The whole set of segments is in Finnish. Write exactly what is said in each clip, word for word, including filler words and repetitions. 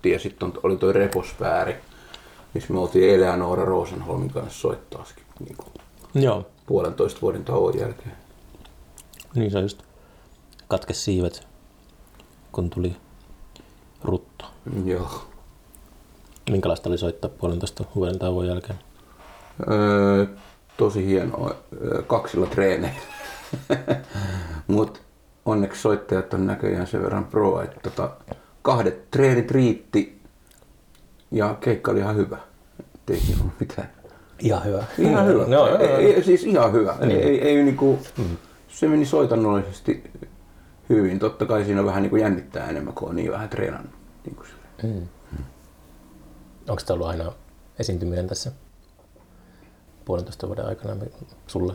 settiä. Sitten oli toi reposfääri, missä me oltiin Eleanoora Rosenholmin kanssa soittaaskin niin kuin joo. puolentoista vuoden tauon jälkeen. Niin se on just katkes siivet, kun tuli rutto. Joo. Minkälaista oli soittaa puolentoista vuoden tauon jälkeen? Öö, tosi hienoa. Kaksilla treeneillä. Mut onneksi soittajat on näköjään sen verran pro, että tota, kahdet treenit riitti ja keikka oli ihan hyvä. Ei siinä ollut mitään. Ihan hyvä. Ihan hyvä. No, ei, no, ei, no. Siis ihan hyvä. Niin. Ei, ei, ei, niinku, mm. Se meni soitannollisesti hyvin. Totta kai siinä vähän niinku jännittää enemmän, kun on niin vähän treenannut. Niinku mm. mm. Onko tämä ollut aina esiintyminen tässä puolentoista vuoden aikana sulle?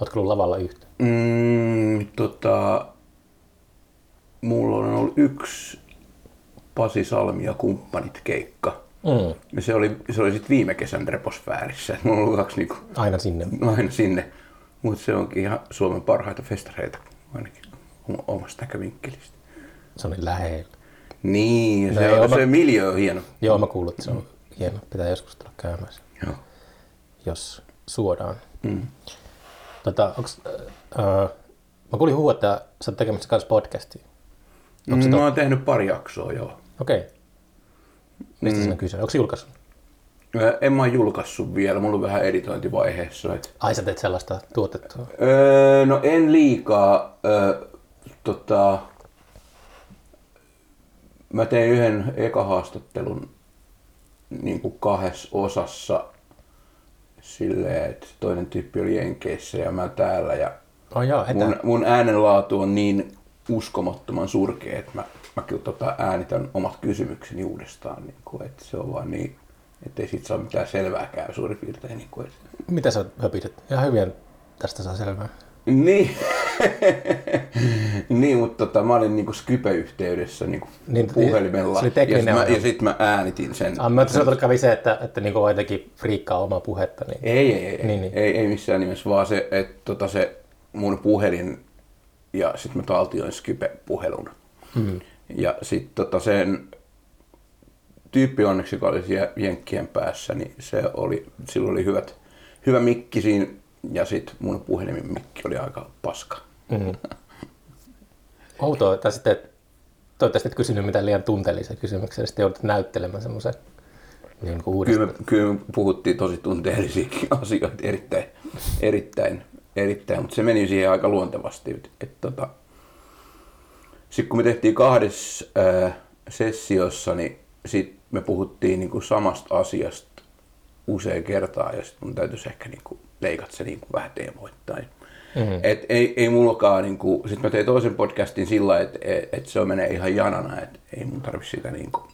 Oletko ollut lavalla yhtä? Mm, tota, mulla on ollut yksi Pasi Salmi ja kumppanit keikka. Mm. Ja se oli, se oli sitten viime kesän reposfäärissä. Mulla on ollut kaksi niinku, aina sinne. Aina sinne. Mutta se onkin ihan Suomen parhaita festareita, ainakin omasta näkövinkkelistä. Se on lähellä. Niin, ja no se, joo, on, mä... se miljö on hieno. Joo, mä kuulin, että se on mm. hieno. Pitää joskus tulla käymässä. Joo. Jos suodaan. Mm. Tota, onks, äh, mä kuulin huhua, että sä oot tekemässä kanssa podcastia. Mm, mä oon tehnyt pari jaksoa, joo. Okei. Okay. Mistä mm. siinä kyse? Onko se julkaissut? En mä julkaissut vielä, mulla on vähän editointivaiheessa. Et... Ai sä teet sellaista tuotettua? Öö, no en liikaa. Öö, tota... Mä tein yhden ekahaastattelun niin kuin kahdessa osassa. Silleen, että toinen tyyppi oli Jenkeissä ja mä täällä ja oh jaa, mun, mun äänenlaatu on niin uskomattoman surkea, että mä, mä kyllä tota äänitän omat kysymykseni uudestaan. Niin kuin, että se on vaan niin, ettei siitä saa mitään selvääkään suurin piirtein. Niin kuin, että... Mitä sä höpität? Ihan hyviä tästä saa selvää. Niin, niin mutta tota, mä olin niinku Skype-yhteydessä niinku niin, puhelimella ja sit, mä, ja sit mä äänitin sen. Ah, mä tullut kävi se, että, että niinku voi jotenkin friikkaa omaa puhetta. Niin... Ei, ei, ei, niin, niin. ei, ei missään nimessä, vaan se, että tota, se mun puhelin ja sit mä taltioin Skype-puhelun. Mm. Ja sit tota, sen tyyppi onneksi, joka oli siellä jenkkien päässä, niin se oli, sillä oli hyvät, hyvä mikki siinä. Ja sit mun puhelimen mikki oli aika paska. Mm. Outoa, tai sitten toivottavasti et kysynyt mitään liian tunteellisia kysymyksiä, ja sitten joudut näyttelemään semmoisen niin kuin uudestaan. Kyllä, kyllä me puhuttiin tosi tunteellisiakin asioita erittäin, erittäin, erittäin, mutta se meni siihen aika luontevasti. Tota, sitten kun me tehtiin kahdessa ää, sessiossa, niin sit me puhuttiin niin kuin samasta asiasta usein kertaa, ja sit mun täytyisi ehkä niin kuin leikat se niin kuin vähän teemoittain. Mm-hmm. Et ei, ei mullakaan, niin kuin, sit mä tein toisen podcastin sillä, että et, et se menee ihan janana, että ei mun tarvi sitä niin kuin,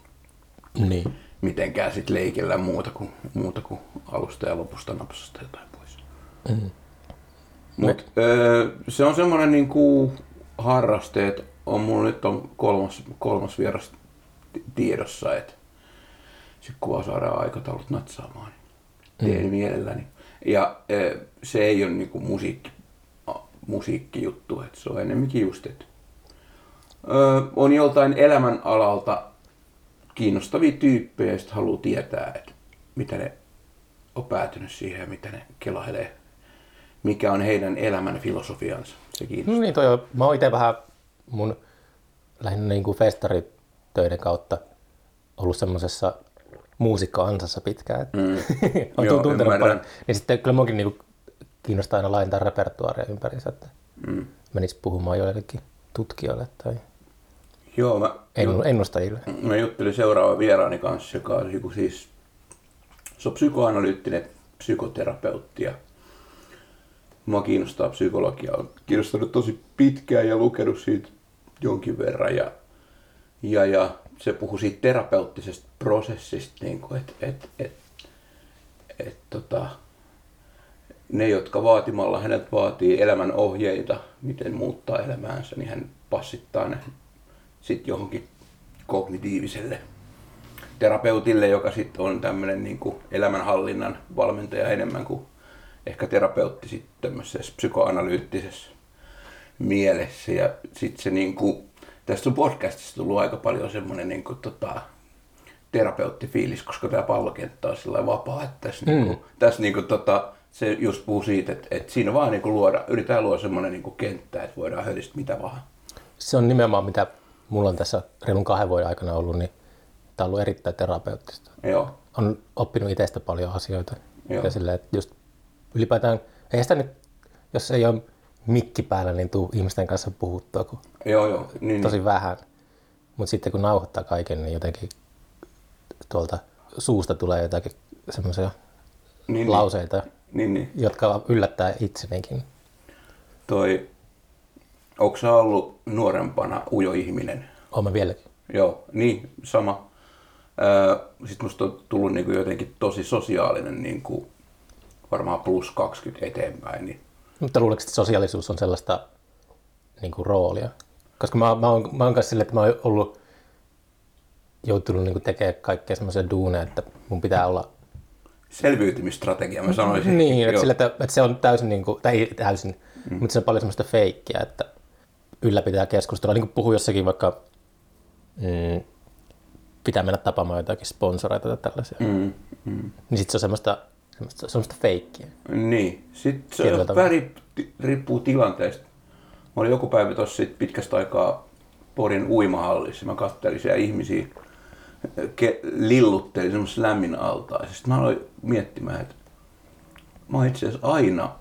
niin. mitenkään sit leikellä muuta kuin, muuta kuin alusta ja lopusta napsasta jotain pois. Mm-hmm. Mut no. öö, se on semmoinen niin kuin harraste, että on mulla nyt on kolmas, kolmas vieras tiedossa, että sit kun saadaan aikataulut natsaamaan, niin teen mm-hmm. mielelläni. Ja se ei ole niinku musiikki, musiikkijuttu, että se on enemmänkin just, että on joltain elämän alalta kiinnostavia tyyppejä ja sitten haluaa tietää, että mitä ne on päätynyt siihen ja mitä ne kelailee, mikä on heidän elämän filosofiansa. Se kiinnostaa. No niin, toi on, mä oon ite vähän mun lähinnä niinku festaritöiden kautta ollut semmosessa muusikko-ansassa pitkään, että mm. on joo, tuntunut ymmärrän. Paljon, niin sitten kyllä minunkin niinku kiinnostaa aina laajentaa repertuaaria ympäriinsä, että mm. menisi puhumaan joillekin tutkijoille tai joo, mä, ennustajille. Mä juttelin seuraavan vieraani kanssa, joka on, siis, se on psykoanalyyttinen psykoterapeutti ja minua kiinnostaa psykologia. Olen kiinnostanut tosi pitkään ja lukenut siitä jonkin verran ja, ja, ja se puhuu siitä terapeuttisesta prosessista, niin kuin, että et, et, et, tota, ne, jotka vaatimalla hänet vaatii elämän ohjeita, miten muuttaa elämäänsä, niin hän passittaa ne sit johonkin kognitiiviselle terapeutille, joka sitten on tämmöinen niin kuin elämänhallinnan valmentaja enemmän kuin ehkä terapeutti sitten tämmöisessä psykoanalyyttisessä mielessä. Ja sitten se niin kuin tästä sun podcastista tullut aika paljon semmoinen niin kuin, tota, terapeuttifiilis, koska tämä pallokenttä on sillä lailla vapaa, että tässä, mm. niin kuin, tässä niin kuin, tota, se just puhuu siitä, että, että siinä vaan niin kuin luoda, yritetään luoda semmoinen niin kuin kenttä, että voidaan höllistä mitä vaan. Se on nimenomaan mitä mulla on tässä reilun kahden vuoden aikana ollut, niin tämä on ollut erittäin terapeuttista. Joo. On oppinut itsestä paljon asioita. Joo. Ja sillä, että just ylipäätään, eihän sitä nyt, jos ei ole mikki päällä, niin tuu ihmisten kanssa puhuttua, kun joo, joo. Niin, tosi niin. vähän. Mutta sitten kun nauhoittaa kaiken, niin jotenkin tuolta suusta tulee jotakin semmoisia niin, lauseita, niin, niin. jotka yllättää itsenikin. Toi, onko sä ollut nuorempana ujo ihminen? Oon mä vieläkin. Joo, niin, sama. Sitten musta on tullut niin kuin jotenkin tosi sosiaalinen, niin kuin varmaan plus kaksikymmentä eteenpäin. Niin. Mutta luuleeko, että sosiaalisuus on sellaista niin kuin roolia? Koska mä, mä oon, mä oon kanssa silleen, että mä oon ollut, joutunut niin kuin tekemään kaikkea semmoisia duuneja, että mun pitää olla... Selviytymistrategia, mä sanoisin. Niin, että, sille, että, että se on täysin, niin kuin, tai ei täysin, mm. mutta se on paljon semmoista feikkiä, että ylläpitää keskustelua. Niin kuin puhuu jossakin vaikka... Mm, pitää mennä tapaamaan jotakin sponsoreita tai tällaisia. Mm, mm. Niin sit se on semmoista, semmoista, semmoista feikkiä. Niin. Sitten se vähän riippuu tilanteesta. Mä olin joku päivä tossa pitkästä aikaa Porin uimahallissa. Mä katselin siellä ihmisiä, ke- lilluttelin semmoisessa lämmin altaissa. Sitten mä aloin miettimään, että mä oon itse asiassa aina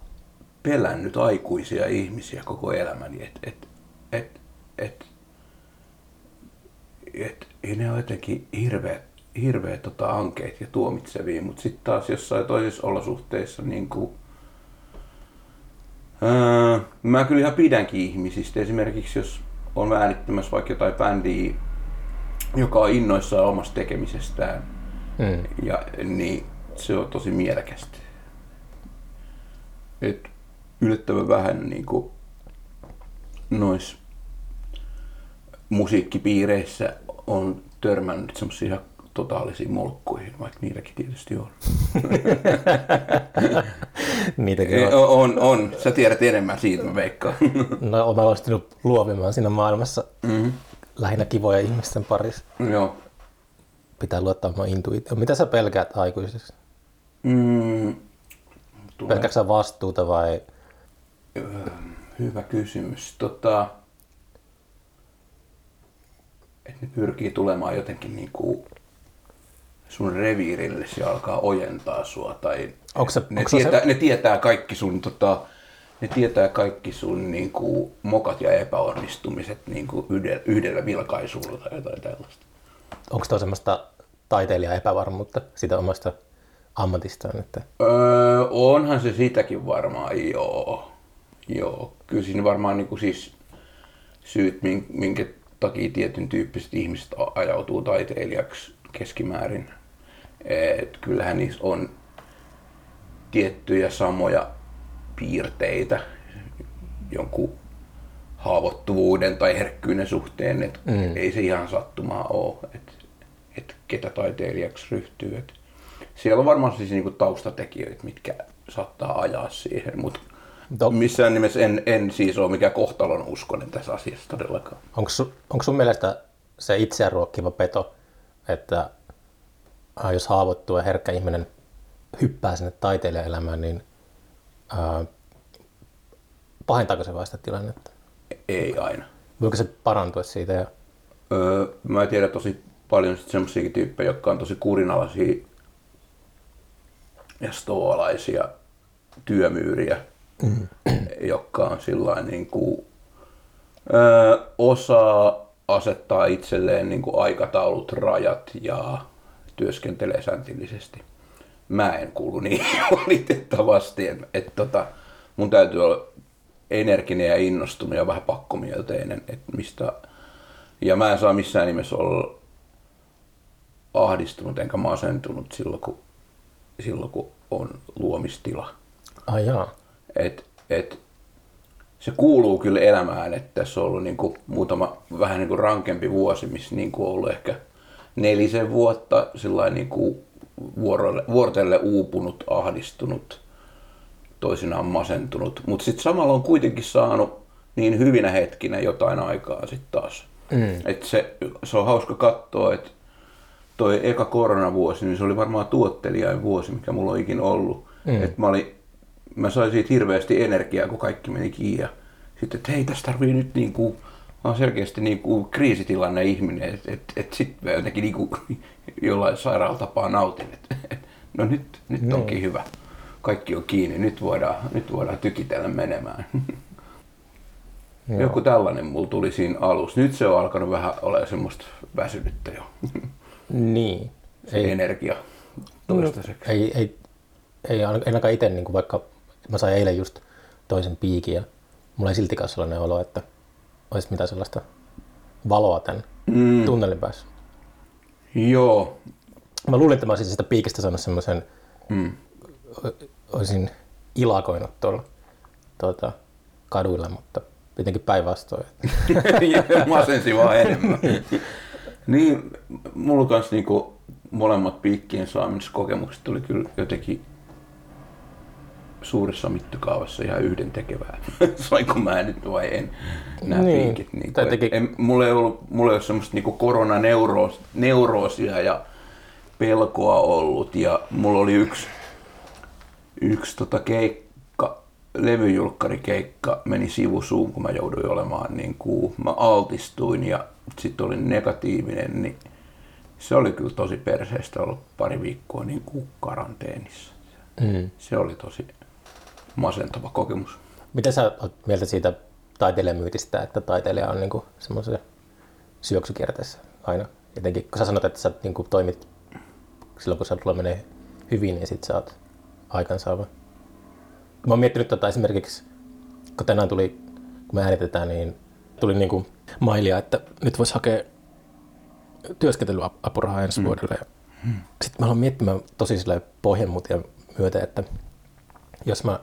pelännyt aikuisia ihmisiä koko elämäni. Et, et, et, et, et, ei ne ole jotenkin hirveä, hirveä tota, ankeet ja tuomitsevia, mutta sitten taas jossain toisissa olosuhteissa niin kuin, öö, mä kyllä ihan pidänkin ihmisistä. Esimerkiksi jos on äänittämässä vaikka jotain bändiä, joka on innoissaan omasta tekemisestään, mm. ja, niin se on tosi mielekästä. Et yllättävän vähän niin kuin noissa musiikkipiireissä on törmännyt semmoisia ihan totaalisiin molkkuihin, vaikka niitäkin tietysti on. Niitäkin on. On, on. Sä tiedät enemmän siitä, mä veikkaan. No, olen aloittanut luovimaan siinä maailmassa mm-hmm. lähinnä kivoja ihmisten parissa. Joo. Pitää luottaa omaa intuitioon. Mitä sä pelkäät aikuisiksi? Mm, Pelkäätkö sä vastuuta vai? Hyvä kysymys. Tota... että ne pyrkii tulemaan jotenkin niinku sun reviirille, se alkaa ojentaa sua tai onko se, ne, onko tietää, se... ne tietää kaikki sun tota, ne tietää kaikki sun niinku mokat ja epäonnistumiset niinku yhdellä, yhdellä vilkaisulla tai jotain tällaista. Onko se semmoista taiteilijan epävarmuutta sitä omasta ammatistaan, että öö, onhan se sitäkin varmaan. Joo. Joo, kyllä siinä varmaan niinku siis syyt minkä takia tietyn tyyppiset ihmiset ajautuu taiteilijaksi keskimäärin. Et kyllähän niissä on tiettyjä samoja piirteitä jonkun haavoittuvuuden tai herkkyyden suhteen, että mm. ei se ihan sattumaa ole, että et ketä taiteilijaksi ryhtyy. Et siellä on varmasti siis niinku taustatekijöitä, mitkä saattaa ajaa siihen, mut Top. Missään nimessä en, en siis ole mikään kohtalon uskonen tässä asiassa todellakaan. Onko, su, onko sun mielestä se itseään ruokkiva peto, että jos haavoittuu ja herkkä ihminen hyppää sinne taiteilijaelämään, niin ää, pahentaako se vain sitä tilannetta? Ei aina. Voiko se parantua siitä? Ja... Öö, mä tiedän tosi paljon semmoisiakin tyyppejä, jotka on tosi kurinalaisia ja stoalaisia työmyyriä. Mm. Joka on sillain niinku öö, osaa asettaa itselleen niinku aikataulut, rajat ja työskentelee säntillisesti. Mä en kuulu niin valitettavasti, että tota, mun täytyy olla energinen ja innostunut ja vähän pakkomielteinen, että mistä ja mä en saa missään nimessä olla ahdistunut enkä masentunut silloin kun silloin kun on luomistila. Ai jaa. Et, et, se kuuluu kyllä elämään, että tässä on ollut niinku muutama vähän niinku rankempi vuosi, missä niinku on ollut ehkä nelisen vuotta niinku vuorolle, vuorotelle uupunut, ahdistunut, toisinaan masentunut. Mutta sitten samalla on kuitenkin saanut niin hyvinä hetkinä jotain aikaa sitten taas. Mm. Et se, se on hauska katsoa, että toi eka koronavuosi, niin se oli varmaan tuottelijain vuosi, mikä mulla on ikin ollut. Mm. Et mä, oli, mä sain siitä hirveästi energiaa, kun kaikki meni kiinni. Sitten, että hei, tässä tarvii nyt niinku, mä oon selkeästi niinku kriisitilanne ihminen, että et, et sit mä jotenkin niinku, jollain sairaalla tapaa nautin, että et, no nyt, nyt mm. onkin hyvä. Kaikki on kiinni, nyt voidaan, nyt voidaan tykitellä menemään. Joo. Joku tällainen mulla tuli siinä alussa. Nyt se on alkanut vähän olemaan semmoista väsynyttä jo. Niin. Se ei, energia toistaiseksi. No, ei, ei, ei ainakaan itse, niin vaikka mä sain eilen just toisen piikin ja mulla ei siltikään sellainen olo, että olisi mitään sellaista valoa tämän mm. tunnelin päässä. Joo. Mä luulin, että mä olisin sitä piikistä saanut semmoisen, mm. olisin ilakoinut tuolla tuota, kaduilla, mutta jotenkin päinvastoin. Masensi vaan enemmän. Niin, mulla kanssa niinku molemmat piikkien saamissa kokemukset tuli kyllä jotenkin suuressa mittakaavassa ihan yhdentekevää. Sainko mä nyt vai en nämä niin, piikit. Niinku, teki... en, mulla ei ole semmoista niinku koronaneuroosia ja pelkoa ollut. Ja mulla oli yksi, yksi tota keikka. Levyjulkkarikeikka meni sivusuun, kun mä jouduin olemaan, niin kuin mä altistuin ja sitten olin negatiivinen, niin se oli kyllä tosi perseestä ollut pari viikkoa niin kuin karanteenissa. Mm. Se oli tosi masentava kokemus. Mitä sä oot mieltä siitä taiteilijamyytistä, että taiteilija on niin kuin semmoisessa syöksykierteessä aina? Jotenkin, kun sä sanot, että sä niin kuin toimit silloin, kun sulla menee hyvin, niin sit sä oot aikansaava. Mä oon miettinyt tota esimerkiksi, kun tänään tuli, kun me äänitetään, niin tuli niinku mailia, että nyt voisi hakea työskentelyapurahaa ensi mm. vuodelle. Mm. Sitten mä aloin miettimään tosi pohjanmuutia myöten, että jos mä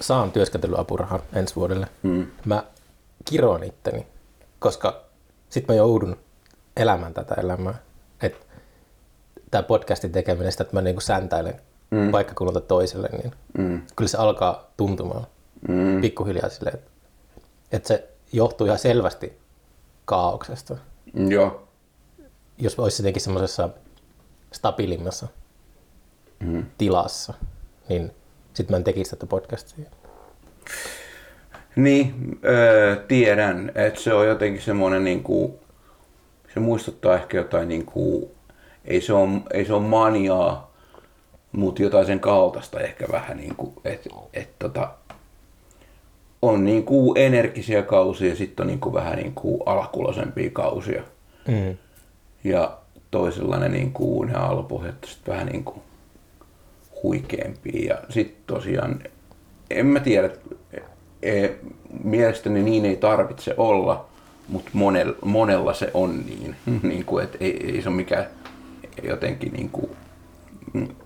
saan työskentelyapurahan ensi vuodelle, mm. mä kiroon itteni, koska sit mä joudun elämään tätä elämää. Et tää podcastin tekeminen, sitä, että mä niinku säntäilen Mm. paikkakunnalta toiselle, niin mm. kyllä se alkaa tuntumaan mm. pikkuhiljaa silleen, että, että se johtuu ihan selvästi kaauksesta. Joo. Jos olisi jotenkin semmoisessa stabiilimmassa mm. tilassa, niin sitten mä en tekisi tätä podcastia. Niin, öö, tiedän, että se on jotenkin semmoinen, niin kuin, se muistuttaa ehkä jotain, niin kuin, ei se ole, ei se ole maniaa, mutta jotain sen kaltaista ehkä vähän niinku, että et, tota, on niinku energisiä kausia, sitten on niinku vähän niinku alakuloisempia kausia. Mm. Ja toisella ne niinku ne alapohjat sitten vähän niinku huikeampia ja sitten tosiaan en mä tiedä, e, mielestäni niin ei tarvitse olla, mutta monella, monella se on niin, niinku että ei, ei se ole mikään jotenkin niinku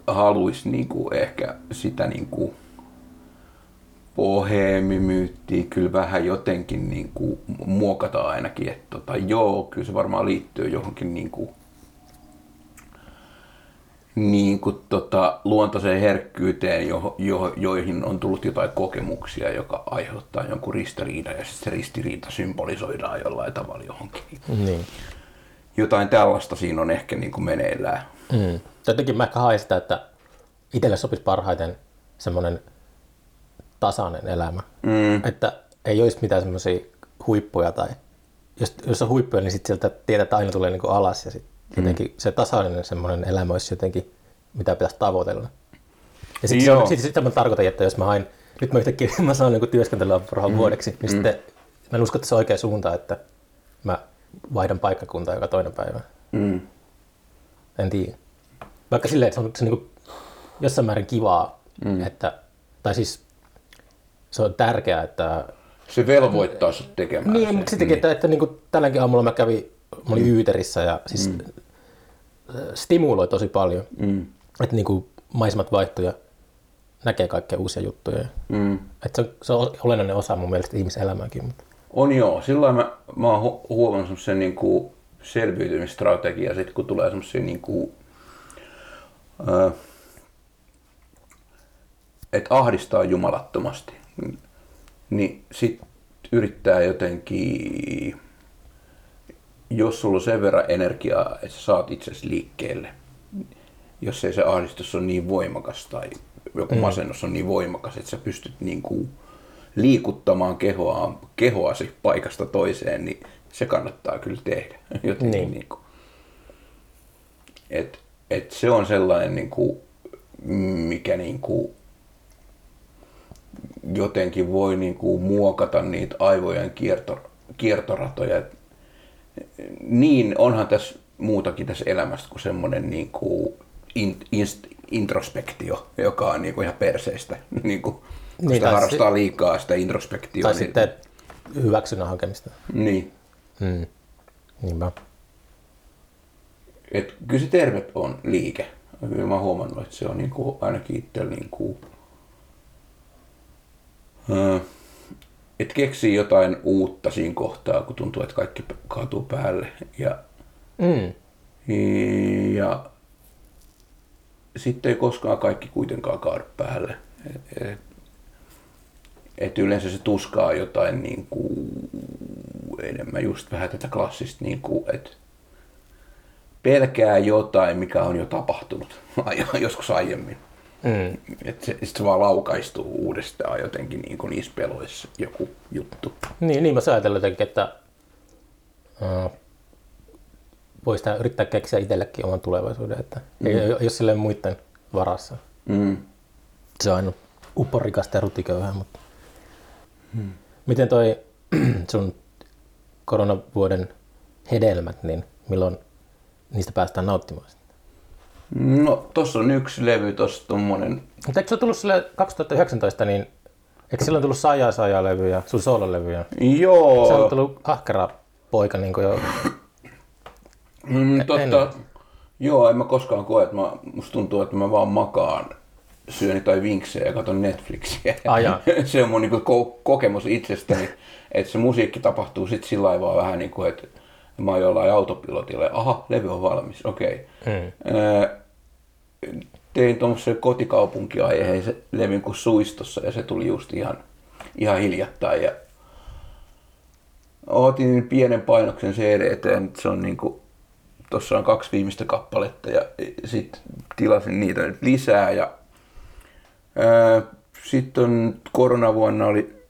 haluisi niinku ehkä sitä niinku boheemimyyttiä kyllä vähän jotenkin niinku muokata ainakin, että tota, joo, kyllä se varmaan liittyy johonkin niinku, niinku tota, luontaiseen herkkyyteen, jo, jo, joihin on tullut jotain kokemuksia, joka aiheuttaa jonkun ristiriidan ja sitten se ristiriita symbolisoidaan jollain tavalla johonkin. Mm. Jotain tällaista siinä on ehkä niinku meneillään. Mm. Jotenkin mä ehkä haen sitä, että itselle sopisi parhaiten semmoinen tasainen elämä, mm. että ei olisi mitään semmoisia huippuja tai jos, jos on huippuja, niin sitten sieltä tietää aina tulee niinku alas ja sit jotenkin mm. se tasainen semmoinen elämä olisi jotenkin, mitä pitäisi tavoitella. Ja sit, sit, sit, sitä mä tarkoitan, että jos mä haen, nyt mä yhtäkkiä mä saan niinku työskentelyapurahan mm. vuodeksi, niin mm. sitten mä en usko, että se on oikea suunta, että mä vaihdan paikkakuntaa joka toinen päivä. Mm. En tiedä. Vaikka silleen, että se on, se on niin jossain määrin kivaa, mm. että, tai siis se on tärkeää, että... Se velvoittaa sut tekemään. Niin, mutta sittenkin, niin. että, että niin kuin tälläkin aamulla mä kävin, mä olin Yyterissä ja siis mm. stimuloi tosi paljon, mm. että niin kuin maisemat vaihtuu ja näkee kaikkea uusia juttuja. Mm. Että se on, se on olennainen osa mun mielestä ihmiselämääkin. Mutta. On joo, silloin mä, mä oon hu- huomannut sen niin kuin selviytymisstrategia, sit kun tulee semmosia niin kuin että ahdistaa jumalattomasti, niin sit yrittää jotenkin jos sulla on sen verran energiaa, että sä saat itsesi liikkeelle, jos ei se ahdistus on niin voimakas tai joku mm. masennus on niin voimakas, että sä pystyt niin kuin liikuttamaan kehoa, kehoasi paikasta toiseen, niin se kannattaa kyllä tehdä. Jotenkin niin. Niin kuin. Et, et se on sellainen, niin kuin, mikä niin kuin jotenkin voi niin kuin muokata niitä aivojen kierto, kiertoratoja. Et niin, onhan tässä muutakin tässä elämässä kuin semmoinen niin kuin in, inst, introspektio, joka on niin kuin ihan perseistä. Niin kuin, kun niin, sitä harrastaa si- liikaa sitä introspektiota. Tai niin... sitten hyväksynnän hakemista. Niin. Mm. Niinpä. Et kyllä se tervet on liike. Kyllä mä oon huomannut, että se on niin kuin ainakin itsellä niin kuin... että keksii jotain uutta siinä kohtaa, kun tuntuu, että kaikki kaatuu päälle. Ja, mm. ja... sitten ei koskaan kaikki kuitenkaan kaadu päälle. Et, et yleensä se tuskaa jotain niin kuin, enemmän just vähän tätä klassista, niin kuin, että pelkää jotain, mikä on jo tapahtunut joskus aiemmin. Mm. Että se, se vaan laukaistuu uudestaan jotenkin niin kuin niissä peloissa joku juttu. Niin, niin mä ajattelin jotenkin, että äh, voisi yrittää keksiä itsellekin oman tulevaisuuden, että mm. ei, jos silleen muiden varassa. Mm. Se on aina uporikas terutiköyhä, mutta... Hmm. Miten toi sun koronavuoden hedelmät, niin milloin niistä päästään nauttimaan? No, tossa on yksi levy, tossa tommonen... Mutta eikö se ole tullut sille kaksituhattayhdeksäntoista, niin eikö silloin tullut Saajaa Saajaa levyjä, sun soololevyjä? Joo! Se on tullut ahkera poika niin kuin jo... mm, totta. Ennen. Joo, en mä koskaan koe, että mä, musta tuntuu, että mä vaan makaan. Syön tai vinksejä ja katon Netflixiä. Ah, se on mun niinku ko- kokemus itsestäni, että se musiikki tapahtuu sit sillä lailla vähän niinku, että mä oon jollain autopilotilla. Aha, levy on valmis, okei. Okay. Hmm. Öö, tein tommosen kotikaupunkiaiheisen levyn kuin Suistossa ja se tuli just ihan, ihan hiljattain. Ja... otin pienen painoksen C D eteen, se on niinku... tossa on kaksi viimeistä kappaletta ja sit tilasin niitä nyt lisää. Ja sitten koronavuonna oli,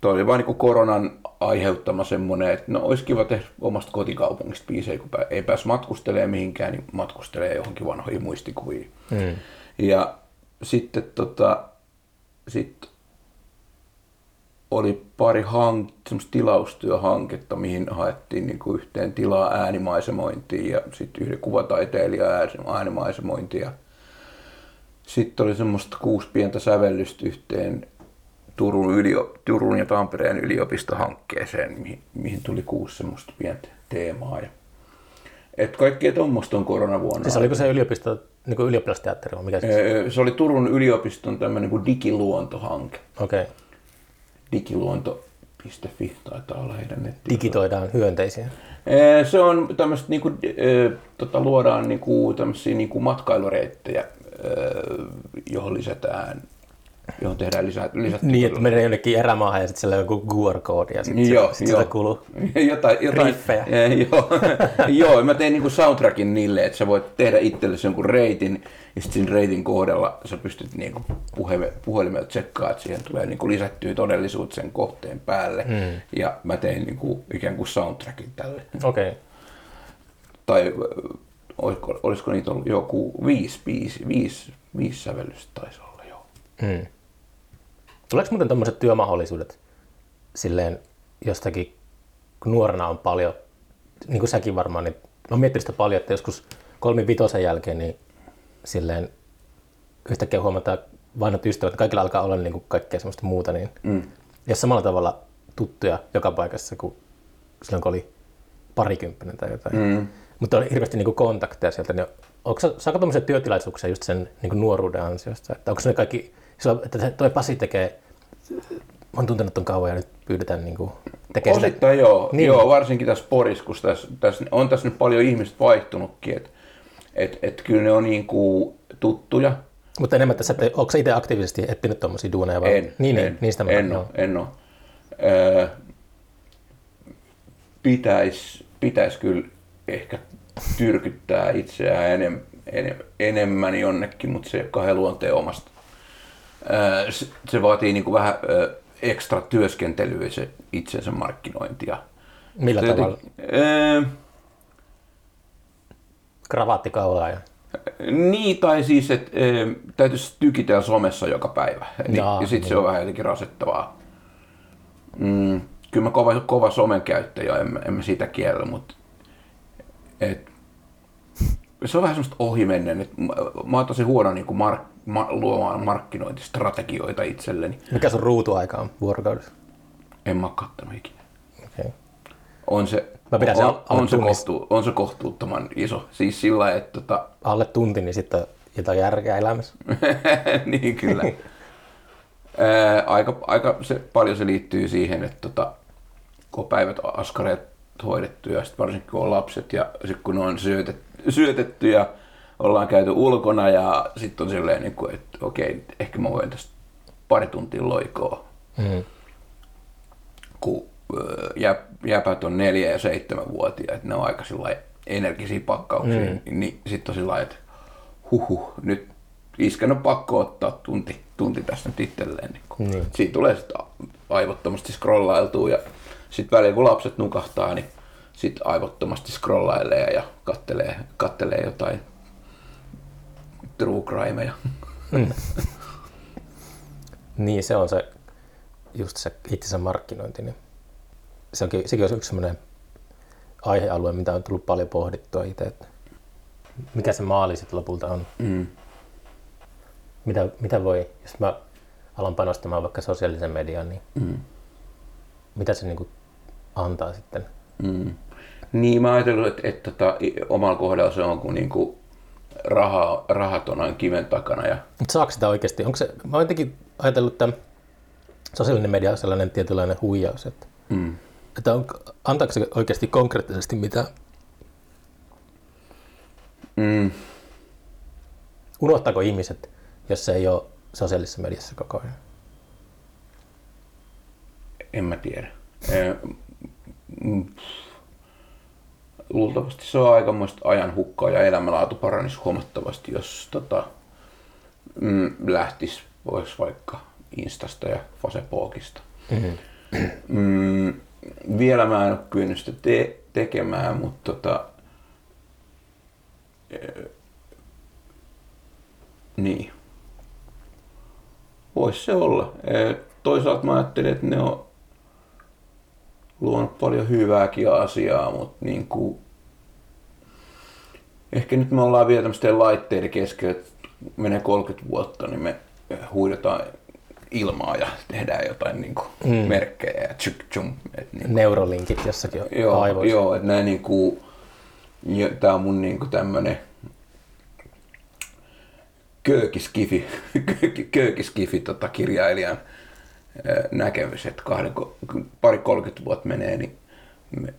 toi oli vain niin kuin koronan aiheuttama semmoinen, että no olisi kiva tehdä omasta kotikaupungista biisejä, kun ei pääs matkustelemaan mihinkään, niin matkustelee johonkin vanhoihin muistikuviin. Mm. Ja sitten tota, sit oli pari hank- semmoista tilaustyöhanketta, mihin haettiin niin kuin yhteen tilaa äänimaisemointiin ja sitten yhden kuvataiteilijan äänimaisemointiin. Sitten oli semmoista kuusi pientä sävellystä yhteen Turun, ylio, Turun ja Tampereen yliopistohankkeeseen, mihin, mihin tuli kuusi semmoista pientä teemaa. Ja, et kaikkea tuommoista on koronavuonna. Siis oliko se yliopisto, niin kuin ylioppilasteatteri? Mikä se? Se oli Turun yliopiston tämmöinen kuin Digiluonto-hanke. Okei. Okay. Digiluonto piste fi taitaa olla heidän nettiin. Digitoidaan hyönteisiä. Se on tämmöistä, niin kuin, tota, luodaan niin kuin, tämmöisiä niin kuin matkailureittejä, johon lisätään, johon tehdään lisää. Niin, että menee jonnekin erämaahan ja sitten siellä on joku Q R-koodi ja sitten jo, sit sieltä kuuluu jotain, jotain, riffejä. Joo, jo, mä tein niinku soundtrackin niille, että sä voit tehdä itsellesi jonkun reitin ja sitten siinä reitin kohdalla sä pystyt niinku puhelimella tsekkaa, että siihen tulee niinku lisättyä todellisuutta sen kohteen päälle. Mm. Ja mä tein niinku ikään kuin soundtrackin tälle. Okei. Okay. Tai... Olisiko, olisiko niitä ollut joku viisi, viisi, viisi, viisi sävellystä taisi olla, joo. Mm. Tuleeko muuten tämmöiset työmahdollisuudet silleen jostakin, kun nuorena on paljon, niin kuin säkin varmaan, niin olen miettinyt sitä paljon, että joskus kolmivitosen jälkeen niin silleen yhtäkkiä huomataan vanhat ystävät, kaikilla alkaa olla niin kuin kaikkea semmoista muuta, niin mm. jos samalla tavalla tuttuja joka paikassa kuin silloin, kun oli parikymppinen tai jotain. Mm. Mutta on hirveästi niinku kontakteja sieltä, niin onko, saako tuommoisia työtilaisuuksia just sen niinku nuoruuden ansiosta? Että onko ne kaikki, että toi Pasi tekee, on tuntenut ton kauan ja nyt pyydetään niinku tekemään sitä. Osittain joo, niin. Joo, varsinkin tässä Porissa, kun tässä, tässä, on tässä nyt paljon ihmiset vaihtunutkin, että et, et kyllä ne on niinku tuttuja. Mutta enemmän tässä, että onko sä itse aktiivisesti etsinyt tuommoisia duuneja? Vai? En, niin, en, niistä en, en ole. Pitäisi pitäisi kyllä ehkä tyrkyttää itseään enem, enem, enemmän jonnekin, mutta se ei ole kahden luonteen omasta. Se, se vaatii niin kuin vähän ekstra työskentelyä se itsensä markkinointia. Millä se, tavalla? Ää... Kravaattikaulaa ja... Niin, tai siis, että täytyisi tykitellä somessa joka päivä. Eli, no, ja sitten niin. Se on vähän jotenkin rasittavaa. Mm, kyllä mä kova, kova somen käyttäjä, en, en mä sitä kiellä, mutta... Et, se on vähän semmoista ohimennen, että mä, mä oon tosi huono niin kuin mark, ma, luomaan markkinointistrategioita itselleni. Mikä sun ruutuaika on vuorokaudessa? En mä oo kattonut ikinä. Okay. On se... Mä pidän se on, on, se kohtu, on se kohtuuttoman iso. Siis sillä, että... Tota... Alle tunti, niin sitten jotain järkeä elämässä. Niin kyllä. Ää, aika aika se, paljon se liittyy siihen, että tota, kun päivät askareet hoidettu ja sitten varsinkin kun on lapset ja sitten kun on syötetty, syötetty ja ollaan käyty ulkona ja sitten on silleen, niin kuin, että okei, ehkä mä voin tästä pari tuntia loikoa. Mm. Kun jä, jäpät on neljä- ja seitsemänvuotiaat, ne on aika energisiä pakkauksia, mm. niin sitten on sillä lailla, että huhhuh, nyt iskän on pakko ottaa tunti, tunti tästä nyt itselleen. Niin mm. Siitä tulee sitten aivottomasti scrollailtua ja sitten välillä kun lapset nukahtaa, niin sitten aivottomasti scrollailee ja kattelee, kattelee jotain true crimeja. Mm. Niin, se on se, just se itsensä markkinointi. Niin. Se onkin, sekin on yksi sellainen aihealue, mitä on tullut paljon pohdittua itse. Mikä se maali sitten lopulta on? Mm. Mitä, mitä voi, jos mä alan panostamaan vaikka sosiaalisen mediaan, niin mm. mitä se niin kuin antaa sitten? Mm. Niin, mä ajattelin, että, että, että omalla kohdalla se on kuin, niin kuin raha, rahat on aina kiven takana. Ja... Mutta saako sitä oikeasti? Onko se, mä oon jotenkin ajatellut, että sosiaalinen media on sellainen tietynlainen huijaus. Että... Mm. Että on, antaako se oikeasti konkreettisesti mitään? Mm. Unohtaako ihmiset, jos se ei ole sosiaalisessa mediassa koko ajan? En mä tiedä. Luultavasti se on aikamoista ajan hukkaa ja elämänlaatu paranisi huomattavasti, jos tota, mm, lähtisi pois vaikka Instasta ja Facebookista. Mm-hmm. Mm, vielä mä en ole kyennyt sitä te- tekemään, mutta tota, e- niin. Voisi se olla. E- toisaalta mä ajattelin, että ne on luonut paljon hyvääkin asiaa, mutta niin kuin, ehkä nyt me ollaan vielä tämmöisten laitteiden keskellä, että menee kolmekymmentä vuotta, niin me huidetaan ilmaa ja tehdään jotain niinku mm. merkkejä ja tsyk tsyum. Niinku, neurolinkit jossakin joo, aivoissa. Joo, että näin niinku, tää on mun niinku tämmönen köökiskifi, köökiskifi tota kirjailijan näkemys, että kahden, pari kolmekymmentä vuotta menee, niin me,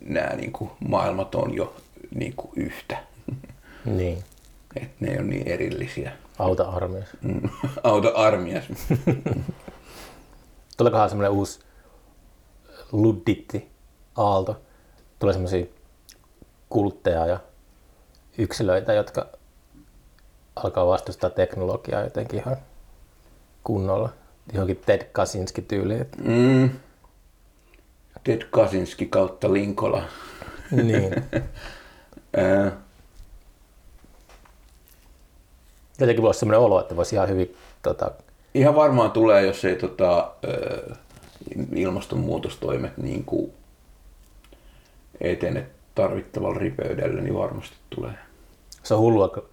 nää niinku maailmat on jo niinku yhtä. Niin. Et ne ei ole niin erillisiä. Auta armias. Auta armias. Tuleekohan semmoinen uusi ludditti-aalto. Tulee semmoisia kultteja ja yksilöitä, jotka alkaa vastustaa teknologiaa jotenkin ihan kunnolla. Johonkin Ted Kaczynski-tyyliin. Mm. Ted Kaczynski kautta Linkola. Niin. äh. Jotenkin voisi semmoinen olo, että voisi ihan hyvin... Tota... Ihan varmaan tulee, jos ei tota, ilmastonmuutostoimet niin kuin etene tarvittavalla ripeydellä, niin varmasti tulee. Se on hullua, kun,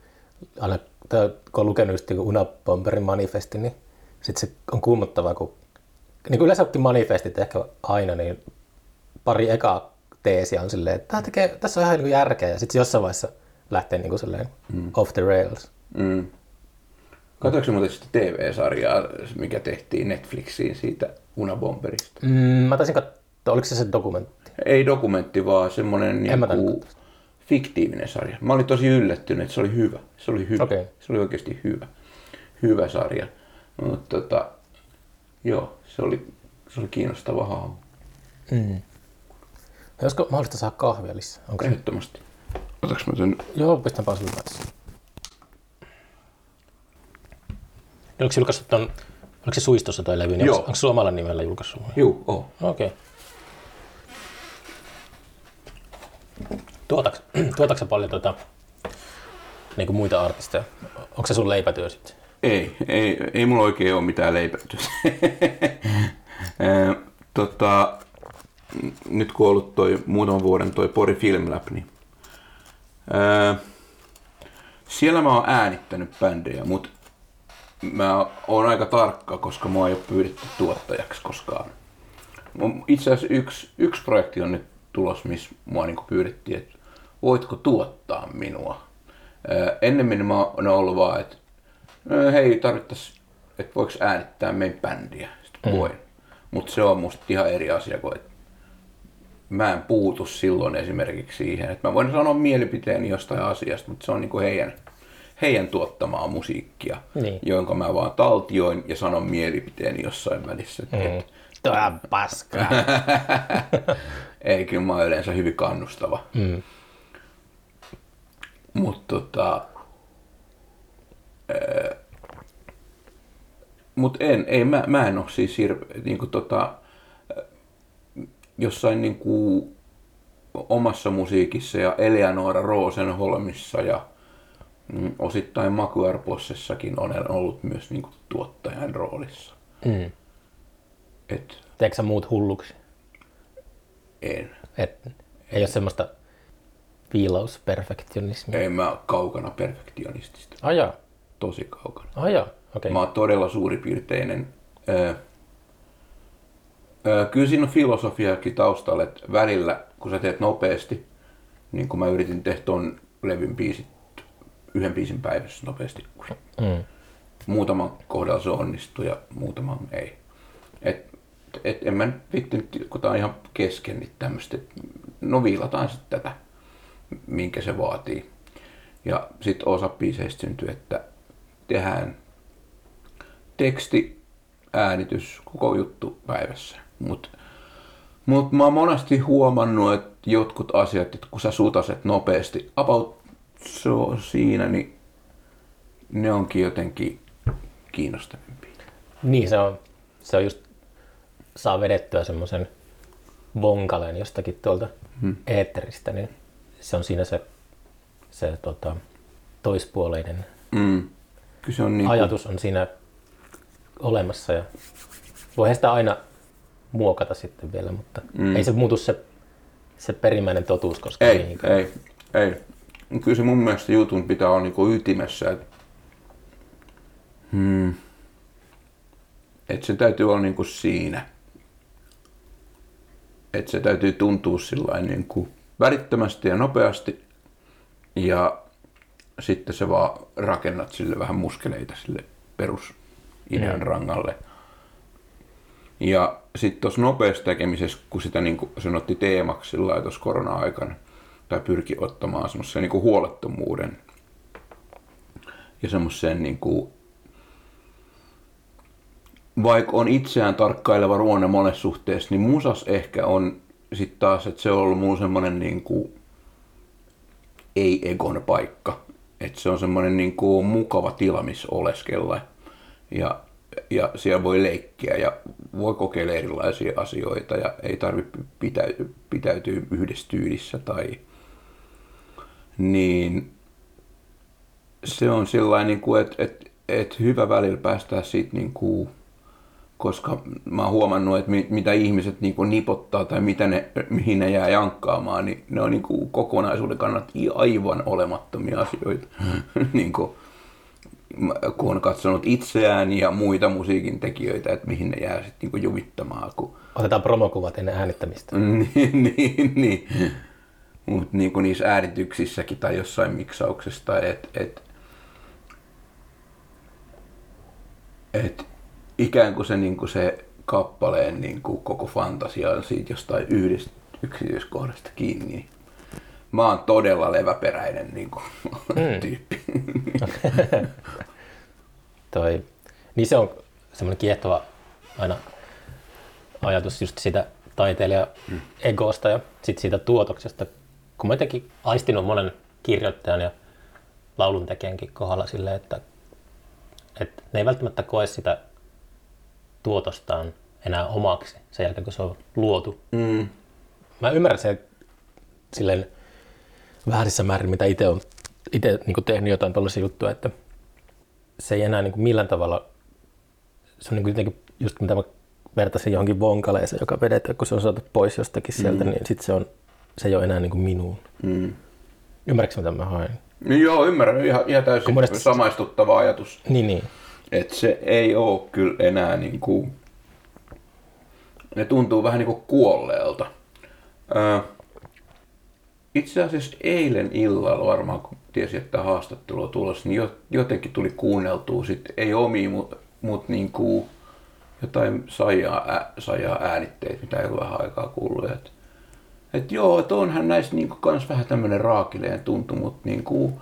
aina, kun on lukenut just Unabomberin manifesti, niin sit se on kummottavaa, kun niin kuin yleensäkin manifestit ehkä aina, niin pari ekaa teesiä on silleen, että tekee, tässä on ihan niin kuin järkeä, ja sitten jossain vaiheessa lähtee niin kuin silleen mm. off the rails. Mm. Katsoinko muuten sitä T V-sarjaa, mikä tehtiin Netflixiin siitä Unabomberista? Mm, mä taisin katsoa, oliko se se dokumentti? Ei dokumentti, vaan semmoinen niinku fiktiivinen sarja. Mä olin tosi yllättynyt, että se oli hyvä. Se oli hyvä. Okay. Se oli oikeasti hyvä. Hyvä sarja. Mutta tota, joo, se oli, se oli kiinnostava hahmo. Mm. Olisiko mahdollista saada kahvia lisää? Onko ehdottomasti. Otaks mä tän? Joo, pistän Pasi Salmi. Oliko se julkaissut ton, oliko se Suistossa toi levy, niin onko se omalla nimellä julkaissut? Joo, on. Okei. Okay. Tuotaks, tuotaks sä paljon tuota, niin kuin muita artisteja? Onko se sun leipätyö sitten? Ei, ei, ei mulla oikein ole mitään leipätyötä. tota, nyt kun on ollut toi muutaman vuoden toi Pori Film Lab, niin ää, siellä mä oon äänittänyt bändejä, mut mä oon aika tarkka, koska mua ei ole pyydetty tuottajaksi koskaan. Itse asiassa yksi, yksi projekti on nyt tulos, missä mua niin kuin pyydettiin, että voitko tuottaa minua. Ennemmin mä oon ollut vaan, että hei, tarvittaisiin, että voiko äänittää meidän bändiä. Sitten voin. Mm. Mutta se on musta ihan eri asia kuin, että mä en puutu silloin esimerkiksi siihen, että mä voin sanoa mielipiteeni jostain asiasta, mutta se on niin kuin heidän. heidän tuottamaa musiikkia, niin. jonka mä vaan taltioin ja sanon mielipiteeni jossain välissä. Mm. Et... Tämä on paskaa. Ei, kyllä mä oon yleensä hyvin kannustava. Mm. Mutta tota... Äh... Mut en, ei, mä, mä en oo siis hirve... Niinku tota... Jossain niinku... omassa musiikissa ja Eleanoora Rosenholmissa ja osittain Macuarpossessakin on ollut myös niinku tuottajan roolissa. Mm. Et... Teekö sä muut hulluksi? En. Et, ei en. ole semmoista viilausperfektionismia? Ei, mä oon kaukana perfektionistista. Ajaa. Tosi kaukana. Ajaa, okei. Mä oon todella suuripiirteinen. Öö, öö, kyllä siinä on filosofiakin taustalla, että välillä kun sä teet nopeasti, niin kun mä yritin tehdä ton levyn biisit, yhden biisin päivässä nopeasti. Mm. Muutaman kohdalla se onnistui ja muutaman ei. Et, et en mä vittinyt, kun tää on ihan kesken, niin tämmöstä, että no viilataan sit tätä, minkä se vaatii. Ja sit osa biiseistä syntyy, että tehdään teksti, äänitys, koko juttu päivässä. Mut, mut mä oon monesti huomannut, että jotkut asiat, että kun sä sutaset nopeasti, about se on siinä, niin ne onkin jotenkin kiinnostavimpia. Niin, se on, se on just, saa vedettyä semmoisen vonkaleen jostakin tuolta hmm. eetteristä, niin se on siinä se, se tota, toispuoleinen hmm. Kyllä se on niin ajatus kuin... on siinä olemassa ja voihan sitä aina muokata sitten vielä, mutta hmm. ei se muutu se, se perimmäinen totuus koskaan. Ei, mihinkään. ei, ei. Kyllä se mun mielestä jutun pitää olla niinku ytimessä, että hmm. et se täytyy olla niinku siinä, että se täytyy tuntua sillain niinku välittömästi ja nopeasti ja sitten se vaan rakennat sille vähän muskeleita sille perusidean mm. rangalle. Ja sitten tuossa nopeassa tekemisessä, kun sitä niinku sanottiin teemaksi sillain tuossa korona-aikana, tai pyrki ottamaan semmoisen niinku huolettomuuden ja semmoisen niinku vaikka on itseään tarkkaileva ruone monessa suhteessa, niin musas ehkä on sit taas, että se on ollut mulla semmoinen niinku ei egon paikka, että se on semmoinen niinku mukava tila, missä oleskella ja ja siellä voi leikkiä ja voi kokeilla erilaisia asioita ja ei tarvitse pitäytyä, pitäytyä yhdessä tyylissä tai niin se on sellainen, että et, et hyvä välillä päästään siitä, niin kuin, koska mä oon huomannut, että mitä ihmiset niin kuin nipottaa tai mitä ne, mihin ne jää jankkaamaan, niin ne on niin kuin kokonaisuuden kannalta aivan olemattomia asioita, niin kuin, kun on katsonut itseään ja muita musiikin tekijöitä, että mihin ne jää sitten niin kuin juvittamaan. Kun... Otetaan promokuvat ennen äänittämistä. niin, niin, niin. Mut niinku niissä äänityksissäkin tai jossain miksauksessa, että et, et ikään kuin se, niinku se kappaleen niinku koko fantasia on siitä jostain yhdist, yksityiskohdasta kiinni. Mä oon todella leväperäinen niinku, mm. tyyppi. Toi, niin se on semmoinen kiehtova aina ajatus just sitä taiteilija egosta ja sitten siitä tuotoksesta. Kun mä jotenkin aistinut monen kirjoittajan ja lauluntekijänkin kohdalla silleen, että, että ne ei välttämättä koe sitä tuotostaan enää omaksi sen jälkeen, kun se on luotu. Mm. Mä ymmärrän sen silleen väärissä määrin, mitä itse on ite, niin tehnyt jotain tuollaisia juttuja, että se ei enää niin millään tavalla, se on niin jotenkin just mitä mä vertaisin johonkin vonkaleeseen, joka vedetään, kun se on saatu pois jostakin sieltä, mm. niin sit se, on, se ei ole enää niin minuun. Mm. Ymmärrätkö mitä mä haen? No joo, ymmärrän. Ihan, ihan täysin monesti... samaistuttava ajatus. Niin, niin. Että se ei ole kyllä enää niin kuin... Ne tuntuu vähän niin kuin kuolleelta. Äh, itse asiassa eilen illalla varmaan, kun tiesin, että haastattelua tulossa, niin jotenkin tuli kuunneltua sitten, ei omia, mutta mut niin kuin jotain sajaa, ää, sajaa äänitteitä, mitä ei ole vähän aikaa kuullut. Et, et joo, et onhan näissä niin kuin kans vähän tämmönen raakileen tuntu, mutta niin kuin